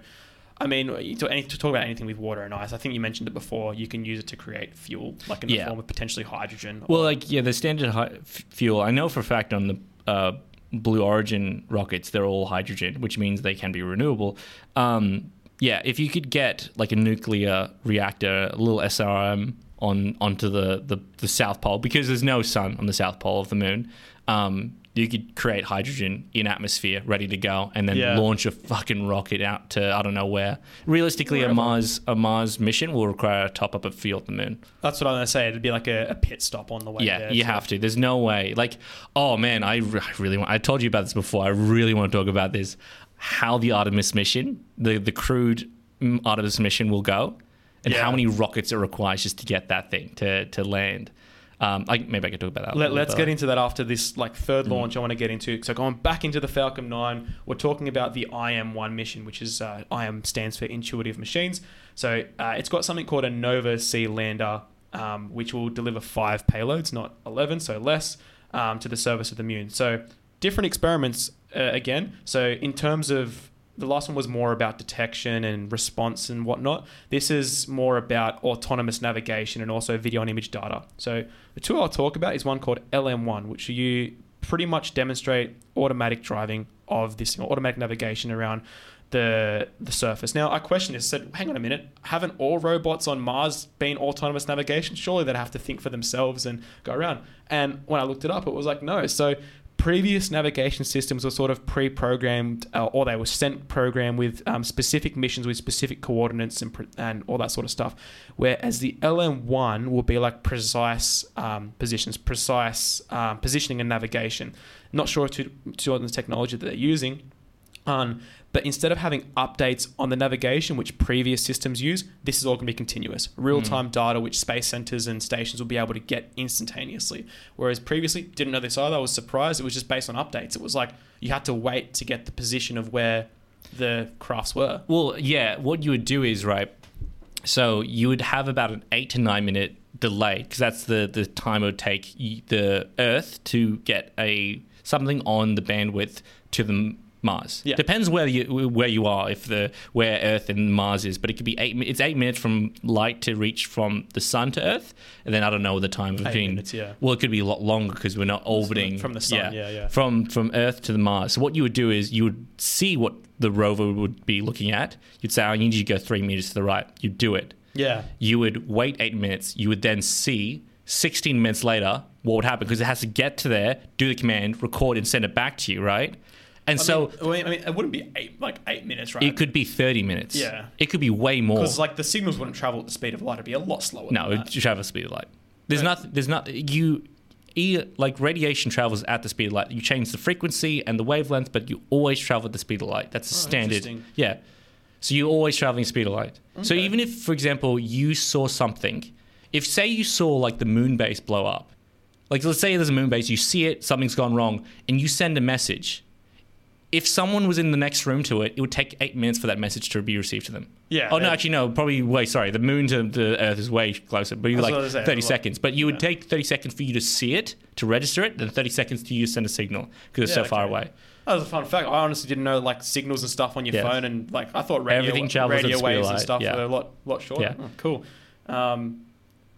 I mean, to talk about anything with water and ice, I think you mentioned it before, you can use it to create fuel, like in the yeah. form of potentially hydrogen. Well, or- like, yeah, the standard hi- fuel, I know for a fact on the uh, Blue Origin rockets, they're all hydrogen, which means they can be renewable. Um, yeah, if you could get like a nuclear reactor, a little S R M on onto the, the, the South Pole, because there's no sun on the South Pole of the moon, um, you could create hydrogen in atmosphere, ready to go, and then yeah. launch a fucking rocket out to I don't know where. Realistically, Wherever. a Mars a Mars mission will require a top up of fuel at the moon. That's what I'm gonna say. It'd be like a, a pit stop on the way. Yeah, there, you so. have to. There's no way. Like, oh man, I, re- I really want. I told you about this before. I really want to talk about this. How the Artemis mission, the the crewed Artemis mission, will go, and yeah. how many rockets it requires just to get that thing to to land. Um, I, maybe I could talk about that. Let, let's get into that after this like third mm. launch I want to get into. So going back into the Falcon nine, we're talking about the I M one mission, which is uh, I M stands for Intuitive Machines. So uh, it's got something called a Nova C lander, um, which will deliver five payloads, not eleven, so less, um, to the surface of the moon. So different experiments uh, again. So in terms of the last one was more about detection and response and whatnot. This is more about autonomous navigation and also video and image data. So the two I'll talk about is one called L M one, which you pretty much demonstrate automatic driving of this, you know, automatic navigation around the the surface. Now, our question is, said, hang on a minute, haven't all robots on Mars been autonomous navigation? Surely they'd have to think for themselves and go around. And when I looked it up, it was like, no. So previous navigation systems were sort of pre-programmed uh, or they were sent programmed with um, specific missions with specific coordinates and, pre- and all that sort of stuff. Whereas the L M one will be like precise um, positions, precise um, positioning and navigation. Not sure to, to on the technology that they're using. Um, but instead of having updates on the navigation, which previous systems use, this is all going to be continuous. Real-time mm. data, which space centers and stations will be able to get instantaneously. Whereas previously, didn't know this either, I was surprised. It was just based on updates. It was like you had to wait to get the position of where the crafts were. Well, yeah, what you would do is, right, so you would have about an eight to nine minute delay, because that's the, the time it would take the Earth to get a something on the bandwidth to the Mars. Yeah. Depends where you where you are, if the where Earth and Mars is, but it could be eight. It's eight minutes from light to reach from the sun to Earth, and then I don't know the time between. Eight minutes, yeah. Well, it could be a lot longer because we're not orbiting from the sun. Yeah, yeah, yeah. From from Earth to the Mars. So what you would do is you would see what the rover would be looking at. You'd say, oh, "I need you to go three meters to the right." You'd do it. Yeah. You would wait eight minutes. You would then see sixteen minutes later what would happen, because it has to get to there, do the command, record, and send it back to you, right? And I so, mean, I mean, it wouldn't be eight, like eight minutes, right? It could be thirty minutes. Yeah, it could be way more. Because like the signals wouldn't travel at the speed of light; it'd be a lot slower. No, it'd travel at the speed of light. There's right. not, there's not you, like radiation travels at the speed of light. You change the frequency and the wavelength, but you always travel at the speed of light. That's the oh, standard. Yeah, so you're always traveling at the speed of light. Okay. So even if, for example, you saw something, if say you saw like the moon base blow up, like let's say there's a moon base, you see it, something's gone wrong, and you send a message. If someone was in the next room to it, it would take eight minutes for that message to be received to them. Yeah. Oh, no, actually, no, probably way, sorry. The moon to the Earth is way closer, but you're like say, thirty seconds. But you would yeah. take thirty seconds for you to see it, to register it, then thirty seconds to you to send a signal because it's yeah, so okay. far away. That was a fun fact. I honestly didn't know, like, signals and stuff on your yeah. phone, and, like, I thought radio, Everything travels radio waves and stuff yeah. were a lot, lot shorter. Yeah. Oh, cool. Um,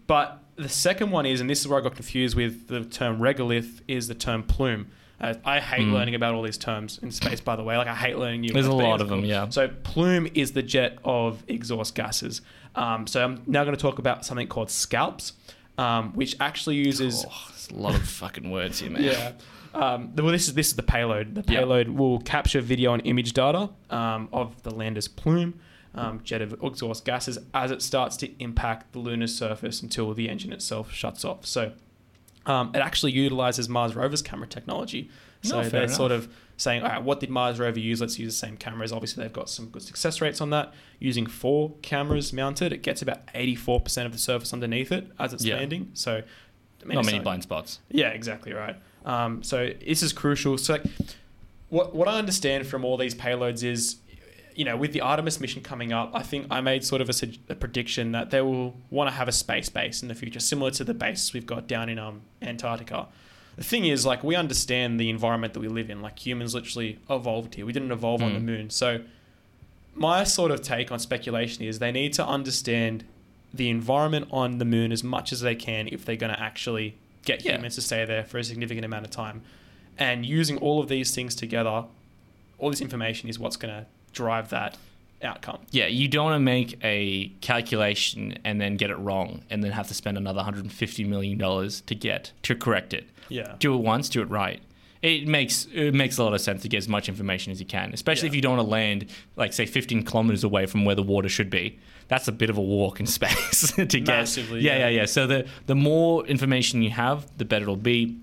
but the second one is, and this is where I got confused with the term regolith, is the term plume. Uh, I hate mm. learning about all these terms in space, by the way. Like, I hate learning new ones. There's a lot of them, yeah. So, plume is the jet of exhaust gases. Um, so, I'm now going to talk about something called scalps, um, which actually uses... Oh, there's a lot of fucking words here, man. Yeah. Um, well, this is this is the payload. The payload yep. will capture video and image data um, of the lander's plume, um, jet of exhaust gases, as it starts to impact the lunar surface until the engine itself shuts off. So... Um, it actually utilizes Mars rover's camera technology. So no, they're enough. sort of saying, all right, what did Mars rover use? Let's use the same cameras. Obviously, they've got some good success rates on that. Using four cameras mounted, it gets about eighty-four percent of the surface underneath it as it's yeah. landing. So, I mean, not many like, blind spots. Yeah, exactly right. Um, so this is crucial. So like, what what I understand from all these payloads is, you know, with the Artemis mission coming up, I think I made sort of a, a prediction that they will want to have a space base in the future, similar to the base we've got down in um, Antarctica. The thing is, like, we understand the environment that we live in. Like, humans literally evolved here. We didn't evolve mm. on the moon. So my sort of take on speculation is they need to understand the environment on the moon as much as they can if they're going to actually get yeah. humans to stay there for a significant amount of time. And using all of these things together, all this information is what's going to drive that outcome. Yeah, you don't want to make a calculation and then get it wrong and then have to spend another one hundred fifty million dollars to get to correct it. Yeah. Do it once, do it right. It makes it makes a lot of sense to get as much information as you can, especially yeah. if you don't want to land, like, say, fifteen kilometers away from where the water should be. That's a bit of a walk in space to get. Massively. Yeah, yeah, yeah. yeah. So the, the more information you have, the better it'll be.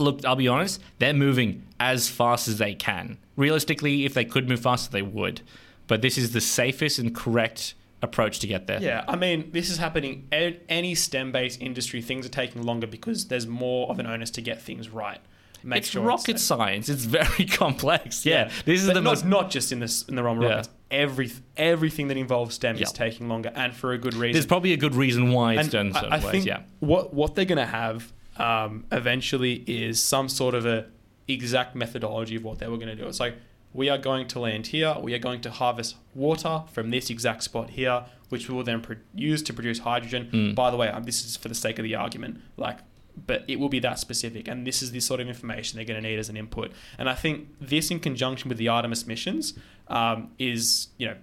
Look, I'll be honest, they're moving as fast as they can. Realistically, if they could move faster, they would. But this is the safest and correct approach to get there. Yeah, I mean, this is happening in any STEM-based industry. Things are taking longer because there's more of an onus to get things right. Make it's sure rocket it's science. It's very complex. Yeah, yeah. This is but the not, most not just in this in the realm of yeah. rockets. Every everything that involves STEM yep. is taking longer, and for a good reason. There's probably a good reason why it's and done certain I, I ways. Think yeah. What what they're going to have um, eventually is some sort of a exact methodology of what they were going to do. It's like, we are going to land here. We are going to harvest water from this exact spot here, which we will then pro- use to produce hydrogen. Mm. By the way, um, this is for the sake of the argument, like. But it will be that specific, and this is the sort of information they're going to need as an input. And I think this, in conjunction with the Artemis missions, um, is you know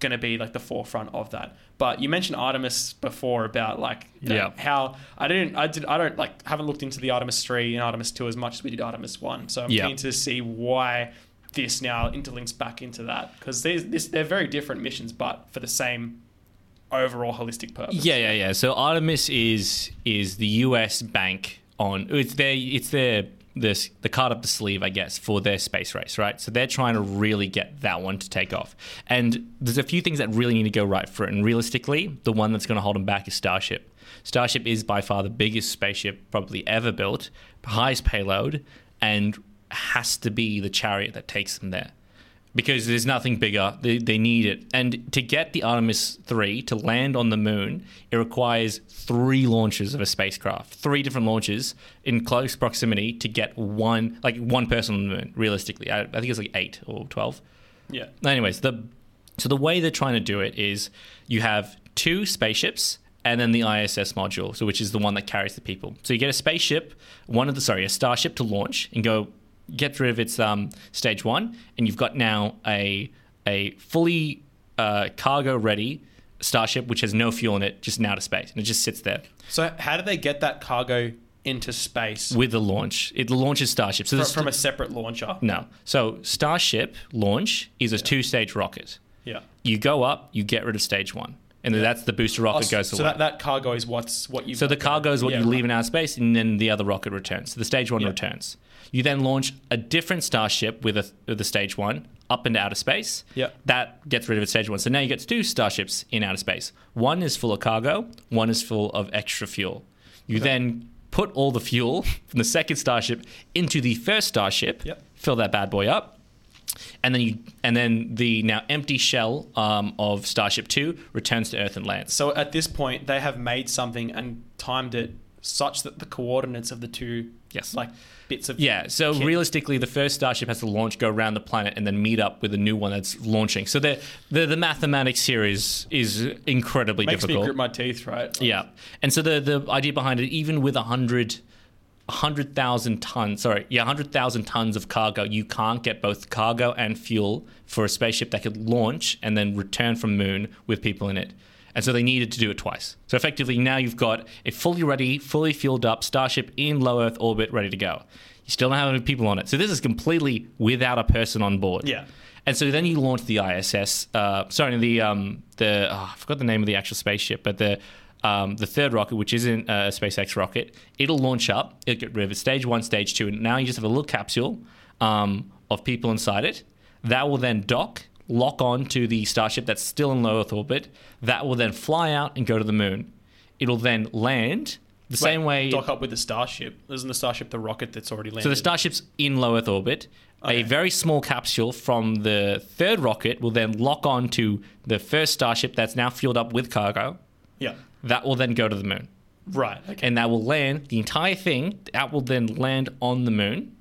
going to be like the forefront of that. But you mentioned Artemis before about like you know, yeah. how I didn't I did I don't like haven't looked into the Artemis three and Artemis two as much as we did Artemis one. So I'm yeah. keen to see why this now interlinks back into that, because these they're very different missions, but for the same overall holistic purpose. Yeah, yeah, yeah. So Artemis is is the U S bank on it's their it's their this the card up the sleeve, I guess, for their space race, right? So they're trying to really get that one to take off. And there's a few things that really need to go right for it. And realistically, the one that's going to hold them back is Starship. Starship is by far the biggest spaceship probably ever built, highest payload, and has to be the chariot that takes them there. Because there's nothing bigger. They, they need it. And to get the Artemis three to land on the moon, it requires three launches of a spacecraft, three different launches in close proximity to get one, like one person on the moon, realistically. I, I think it's like eight or twelve. Yeah. Anyways, the so the way they're trying to do it is you have two spaceships and then the I S S module, so which is the one that carries the people. So you get a spaceship, one of the, sorry, a starship to launch and go, get rid of its um, stage one, and you've got now a a fully uh, cargo-ready Starship, which has no fuel in it, just now to space, and it just sits there. So how do they get that cargo into space? With the launch. It launches Starship. So from, st- from a separate launcher? No. So Starship launch is a yeah. two-stage rocket. Yeah. You go up, you get rid of stage one. And yeah. that's the booster rocket oh, goes away. So that, that cargo is what's what you. So the cargo is what yeah, you leave right. in outer space, and then the other rocket returns. So the stage one yeah. returns. You then launch a different Starship with a with the stage one up into outer space. Yeah. That gets rid of its stage one. So now you get two Starships in outer space. One is full of cargo. One is full of extra fuel. You okay. then put all the fuel from the second Starship into the first Starship. Yep. Fill that bad boy up. And then you, and then the now empty shell um, of Starship two returns to Earth and lands. So at this point, they have made something and timed it such that the coordinates of the two yes. like bits of yeah. So kit. Realistically, the first Starship has to launch, go around the planet, and then meet up with a new one that's launching. So the the, the mathematics here is is incredibly Makes difficult. Makes me grit my teeth, right? Like, yeah. And so the the idea behind it, even with a hundred. one hundred thousand tons, sorry, yeah, one hundred thousand tons of cargo. You can't get both cargo and fuel for a spaceship that could launch and then return from moon with people in it. And so they needed to do it twice. So effectively now you've got a fully ready, fully fueled up Starship in low Earth orbit ready to go. You still don't have any people on it. So this is completely without a person on board. Yeah. And so then you launch the I S S, uh, sorry, the, um, the oh, I forgot the name of the actual spaceship, but the Um, the third rocket, which isn't a SpaceX rocket, it'll launch up, it'll get rid of it, stage one, stage two, and now you just have a little capsule um, of people inside it. That will then dock, lock on to the Starship that's still in low Earth orbit. That will then fly out and go to the moon. It'll then land the Wait, same way... Dock up with the Starship. Isn't the Starship the rocket that's already landed? So the Starship's in low Earth orbit. Okay. A very small capsule from the third rocket will then lock on to the first Starship that's now fueled up with cargo. Yeah. That will then go to the moon. Right. Okay. And that will land, the entire thing, that will then land on the moon.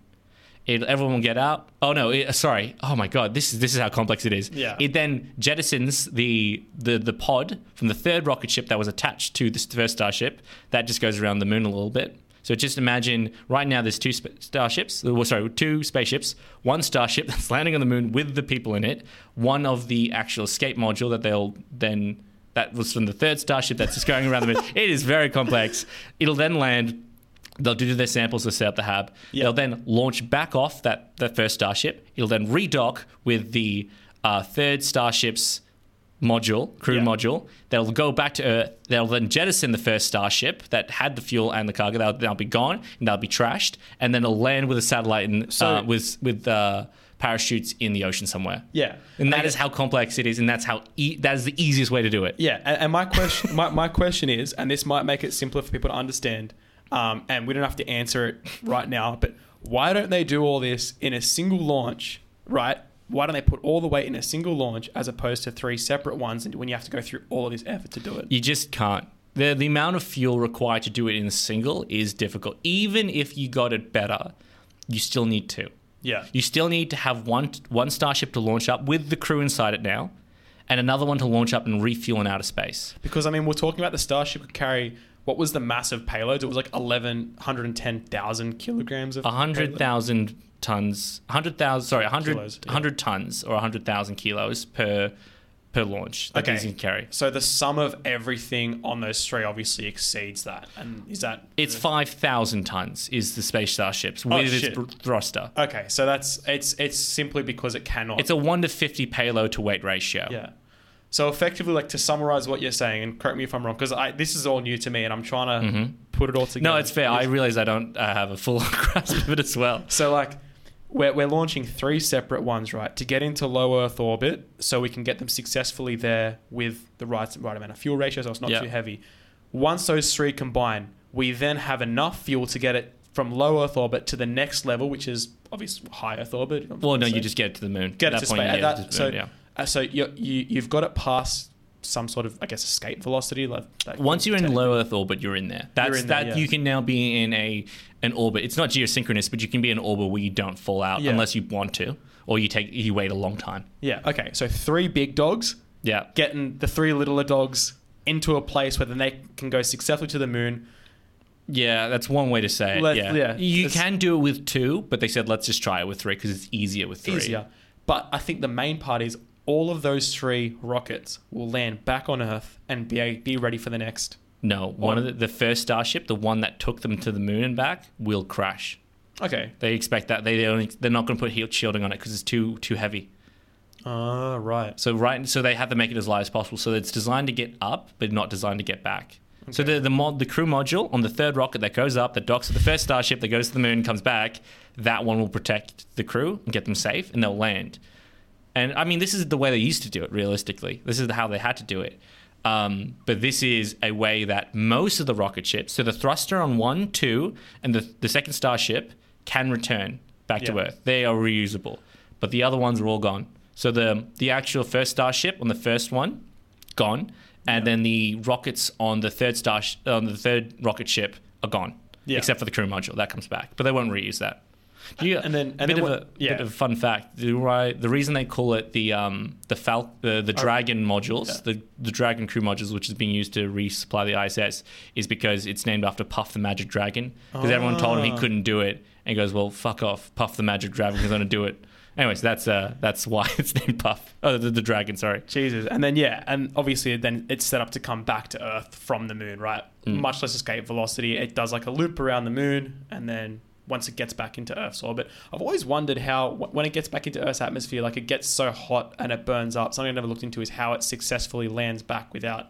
It, everyone will get out. Oh no! It, sorry. Oh my god! This is this is how complex it is. Yeah. It then jettisons the the the pod from the third rocket ship that was attached to this first Starship. That just goes around the moon a little bit. So just imagine right now there's two sp- starships. Well, sorry, two spaceships. One Starship that's landing on the moon with the people in it. One of the actual escape module that they'll then that was from the third Starship that's just going around the moon. It is very complex. It'll then land. They'll do their samples to set up the hab. Yep. They'll then launch back off that, that first Starship. It'll then redock with the uh, third Starship's module, crew yep. module. They'll go back to Earth. They'll then jettison the first Starship that had the fuel and the cargo. They'll, they'll be gone and they'll be trashed. And then it'll land with a satellite and so, uh, with with uh, parachutes in the ocean somewhere. Yeah, and that I guess, is how complex it is, and that's how e- that is the easiest way to do it. Yeah, and, and my question my, my question is, and this might make it simpler for people to understand. Um, and we don't have to answer it right now, but why don't they do all this in a single launch, right? Why don't they put all the weight in a single launch as opposed to three separate ones and when you have to go through all of this effort to do it? You just can't. The, the amount of fuel required to do it in a single is difficult. Even if you got it better, you still need two. Yeah. You still need to have one one Starship to launch up with the crew inside it now and another one to launch up and refuel in outer space. Because, I mean, we're talking about the Starship could carry... What was the massive payloads? It was like one hundred ten thousand kilograms of one hundred thousand tons. one hundred thousand, sorry, one hundred, kilos, yeah. one hundred tons or one hundred thousand kilos per per launch that okay. these can carry. So the sum of everything on those three obviously exceeds that. And is that... It's uh, five thousand tons is the space Starships with oh, its shit. thruster. Okay, so that's it's it's simply because it cannot... It's a one to fifty payload to weight ratio. Yeah. So effectively, like to summarize what you're saying, and correct me if I'm wrong, because I this is all new to me, and I'm trying to mm-hmm. put it all together. No, it's fair. I realize I don't uh, have a full grasp of it as well. So like, we're we're launching three separate ones, right, to get into low Earth orbit, so we can get them successfully there with the right right amount of fuel ratio, so it's not yep. too heavy. Once those three combine, we then have enough fuel to get it from low Earth orbit to the next level, which is obviously high Earth orbit. Well, no, so you just get it to the moon. Get at it that to point, space. Yeah, at that, to the moon, so, yeah. So you're, you, you've got it past some sort of, I guess, escape velocity. Like that once you're in low Earth orbit, you're in there. That's in that there, yeah. You can now be in a an orbit. It's not geosynchronous, but you can be in an orbit where you don't fall out yeah. unless you want to, or you take you wait a long time. Yeah. Okay. So three big dogs. Yeah. Getting the three littler dogs into a place where then they can go successfully to the moon. Yeah, that's one way to say it. Let, yeah. yeah. You can do it with two, but they said let's just try it with three because it's easier with three. Easier. But I think the main part is. All of those three rockets will land back on Earth and be be ready for the next. No, one of the, the first Starship, the one that took them to the moon and back, will crash. Okay, they expect that they, they only they're not going to put heat shielding on it because it's too too heavy. Ah, uh, right. So right, so they have to make it as light as possible. So it's designed to get up, but not designed to get back. Okay. So the the mod the crew module on the third rocket that goes up, that docks with the first Starship that goes to the moon, comes back. That one will protect the crew and get them safe, and they'll land. And I mean, this is the way they used to do it, realistically. This is how they had to do it. Um, but this is a way that most of the rocket ships, so the thruster on one, two, and the, the second Starship can return back yeah. to Earth. They are reusable. But the other ones are all gone. So the the actual first Starship on the first one, gone. And yeah. then the rockets on the third star sh- on the third rocket ship are gone. Yeah. Except for the crew module. That comes back. But they won't reuse that. You, and then, and bit, then of a, yeah. bit of a fun fact. The, right, the reason they call it the um, the Fal- the, the Dragon oh, modules, yeah. the, the Dragon crew modules, which is being used to resupply the I S S, is because it's named after Puff the Magic Dragon. Because oh. everyone told him he couldn't do it, and he goes, "Well, fuck off, Puff the Magic Dragon is going to do it." Anyways, that's uh, that's why it's named Puff. Oh, the, the Dragon, sorry. Jesus, and then yeah, and obviously then it's set up to come back to Earth from the moon, right? Mm. Much less escape velocity. It does like a loop around the moon, and then. Once it gets back into Earth's orbit. I've always wondered how, when it gets back into Earth's atmosphere, like it gets so hot and it burns up. Something I've never looked into is how it successfully lands back without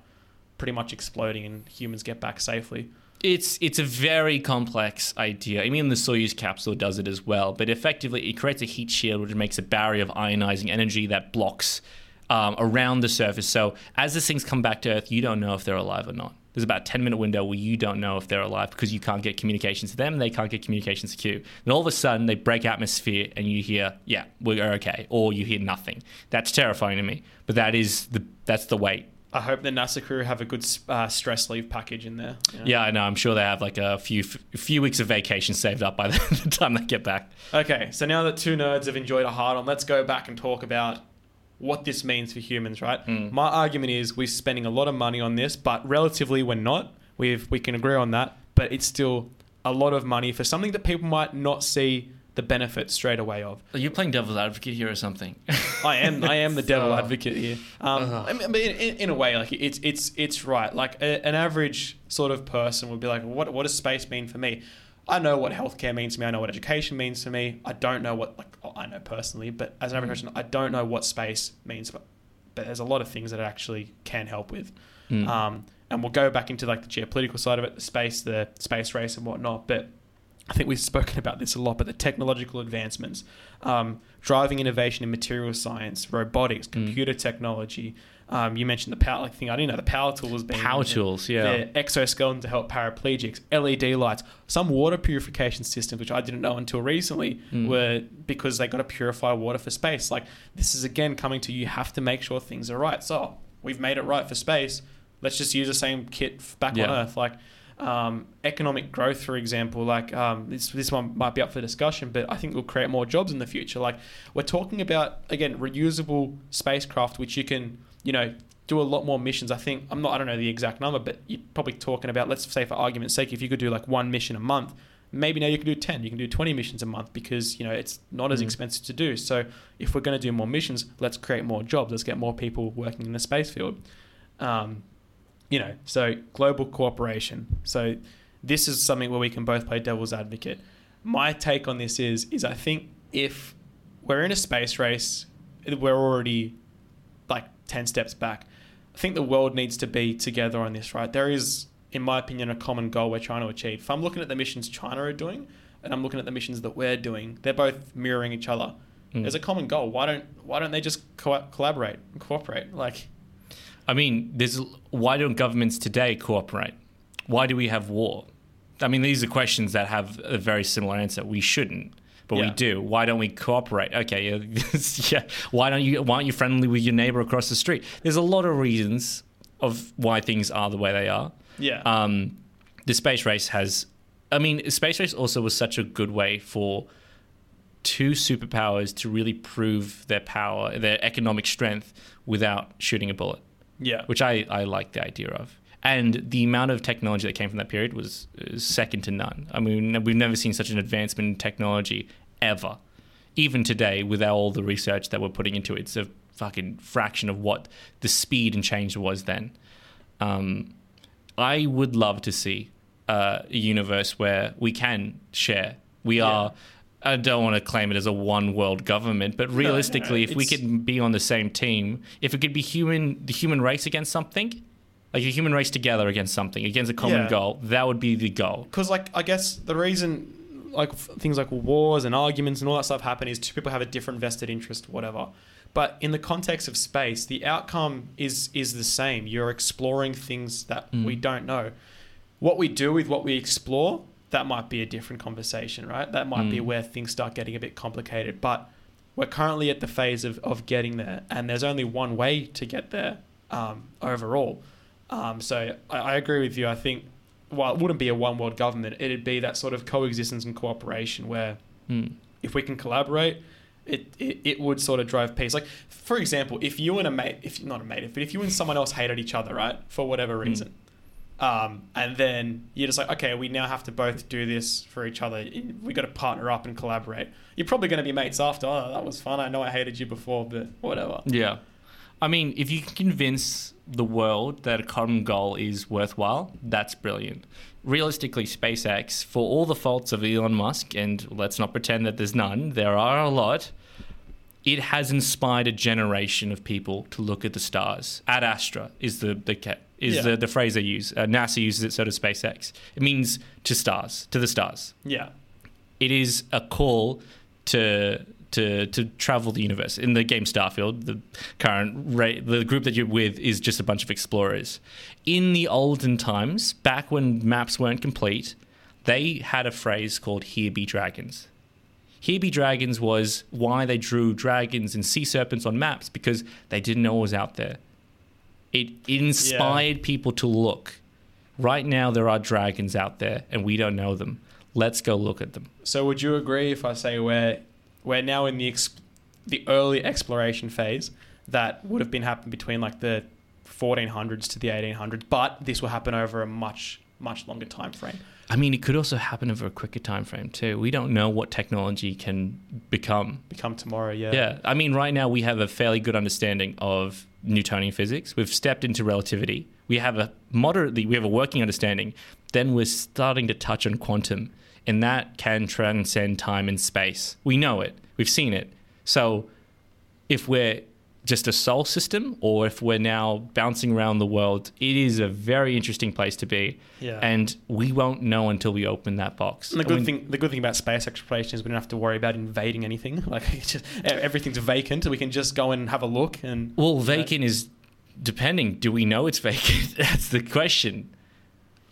pretty much exploding and humans get back safely. It's it's a very complex idea. I mean, the Soyuz capsule does it as well, but effectively it creates a heat shield, which makes a barrier of ionizing energy that blocks um, around the surface. So as these things come back to Earth, you don't know if they're alive or not. There's about a ten-minute window where you don't know if they're alive because you can't get communications to them. They can't get communications to you. And all of a sudden, they break atmosphere and you hear, yeah, we're okay. Or you hear nothing. That's terrifying to me. But that is the that's the weight I hope the NASA crew have a good uh, stress leave package in there. You know? Yeah, I know. I'm sure they have like a few f- few weeks of vacation saved up by the time they get back. Okay, so now that two nerds have enjoyed a hard-on, let's go back and talk about what this means for humans, right? Mm. My argument is we're spending a lot of money on this, but relatively we're not. We've, we can agree on that, but it's still a lot of money for something that people might not see the benefit straight away of. Are you playing devil's advocate here or something? I am. I am the devil oh. advocate here. Um, I mean, in, in a way, like it's it's it's right. Like a, an average sort of person would be like, what what does space mean for me? I know what healthcare means to me. I know what education means to me. I don't know what like I know personally, but as an average person, I don't know what space means. But, but there's a lot of things that it actually can help with. Mm. Um, and we'll go back into like the geopolitical side of it, the space, the space race, and whatnot. But I think we've spoken about this a lot, but the technological advancements, um, driving innovation in material science, robotics, computer mm. technology. Um, you mentioned the power like thing. I didn't know the power tool was being power tools, yeah. The exoskeleton to help paraplegics, L E D lights, some water purification systems, which I didn't know until recently, mm. were because they got to purify water for space. Like this is again coming to you have to make sure things are right. So we've made it right for space. Let's just use the same kit back yeah. on Earth, like. Um, economic growth, for example, like um, this this one might be up for discussion, but I think will create more jobs in the future. Like we're talking about again reusable spacecraft, which you can you know do a lot more missions. I think I'm not I don't know the exact number, but you're probably talking about, let's say for argument's sake, if you could do like one mission a month, maybe now you can do ten, you can do twenty missions a month because you know it's not as mm. expensive to do. So if we're going to do more missions, let's create more jobs. Let's get more people working in the space field. Um, You know, so global cooperation. So this is something where we can both play devil's advocate. My take on this is, is I think if we're in a space race, we're already like ten steps back. I think the world needs to be together on this, right? There is, in my opinion, a common goal we're trying to achieve. If I'm looking at the missions China are doing and I'm looking at the missions that we're doing, they're both mirroring each other. Mm. There's a common goal. Why don't why don't they just co- collaborate and cooperate? Like... I mean, there's why don't governments today cooperate? Why do we have war? I mean, these are questions that have a very similar answer. We shouldn't, but yeah. we do. Why don't we cooperate? Okay, yeah, yeah. Why don't you? Why aren't you friendly with your neighbor across the street? There's a lot of reasons of why things are the way they are. Yeah. Um, the space race has. I mean, space race also was such a good way for two superpowers to really prove their power, their economic strength, without shooting a bullet. Yeah, which I, I like the idea of. And the amount of technology that came from that period was second to none. I mean, we've never seen such an advancement in technology ever. Even today, with all the research that we're putting into it, it's a fucking fraction of what the speed and change was then. Um, I would love to see uh, a universe where we can share. We yeah. are... I don't want to claim it as a one-world government, but realistically, no, no, no. if we could be on the same team, if it could be human, the human race against something, like a human race together against something, against a common yeah. goal, that would be the goal. Because, like, I guess the reason, like, things like wars and arguments and all that stuff happen is two people have a different vested interest, whatever. But in the context of space, the outcome is is the same. You're exploring things that mm. we don't know. What we do with what we explore, that might be a different conversation, right? That might mm. be where things start getting a bit complicated. But we're currently at the phase of, of getting there, and there's only one way to get there um, overall. Um, so I, I agree with you. I think, while it wouldn't be a one-world government, it'd be that sort of coexistence and cooperation where mm. if we can collaborate, it, it it would sort of drive peace. Like, for example, if you and a mate, if not a mate, but if you and someone else hated each other, right, for whatever reason, mm. Um, and then you're just like, okay, we now have to both do this for each other. We got to partner up and collaborate. You're probably going to be mates after. Oh, that was fun. I know I hated you before, but whatever. Yeah. I mean, if you can convince the world that a common goal is worthwhile, that's brilliant. Realistically, SpaceX, for all the faults of Elon Musk, and let's not pretend that there's none, there are a lot, it has inspired a generation of people to look at the stars. Ad Astra is the the cat. is yeah. the, the phrase they use. Uh, NASA uses it, so does SpaceX. It means to stars, to the stars. Yeah. It is a call to to to travel the universe. In the game Starfield, the current ra- the group that you're with is just a bunch of explorers. In the olden times, back when maps weren't complete, they had a phrase called "Here be dragons." Here be dragons was why they drew dragons and sea serpents on maps, because they didn't know what was out there. It inspired yeah. people to look. Right now, there are dragons out there, and we don't know them. Let's go look at them. So would you agree if I say we're, we're now in the exp- the early exploration phase that would have been happening between like the fourteen hundreds to the eighteen hundreds, but this will happen over a much, much longer time frame? I mean, it could also happen over a quicker time frame too. We don't know what technology can become. Become tomorrow, yeah. Yeah. I mean, right now we have a fairly good understanding of Newtonian physics. We've stepped into relativity. We have a moderately, we have a working understanding. Then we're starting to touch on quantum, and that can transcend time and space. We know it. We've seen it. So if we're just a solar system, or if we're now bouncing around the world, it is a very interesting place to be, yeah. and we won't know until we open that box. And the good I mean, thing, the good thing about space exploration is we don't have to worry about invading anything. Like it's just, everything's vacant. We can just go and have a look. And well, vacant know. is depending. Do we know it's vacant? That's the question.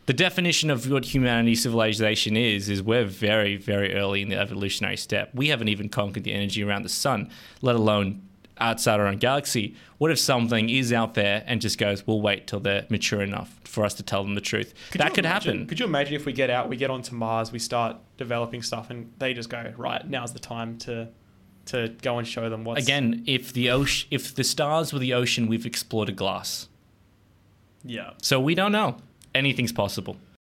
The definition of what humanity civilization is, is we're very, very early in the evolutionary step. We haven't even conquered the energy around the sun, let alone outside our own galaxy. What if something is out there and just goes, we'll wait till they're mature enough for us to tell them the truth? Could that could imagine, happen. Could you imagine if we get out, we get onto Mars, we start developing stuff, and they just go, right, now's the time to to go and show them what's... Again, if the ocean, if the stars were the ocean, we've explored a glass. Yeah. So we don't know. Anything's possible.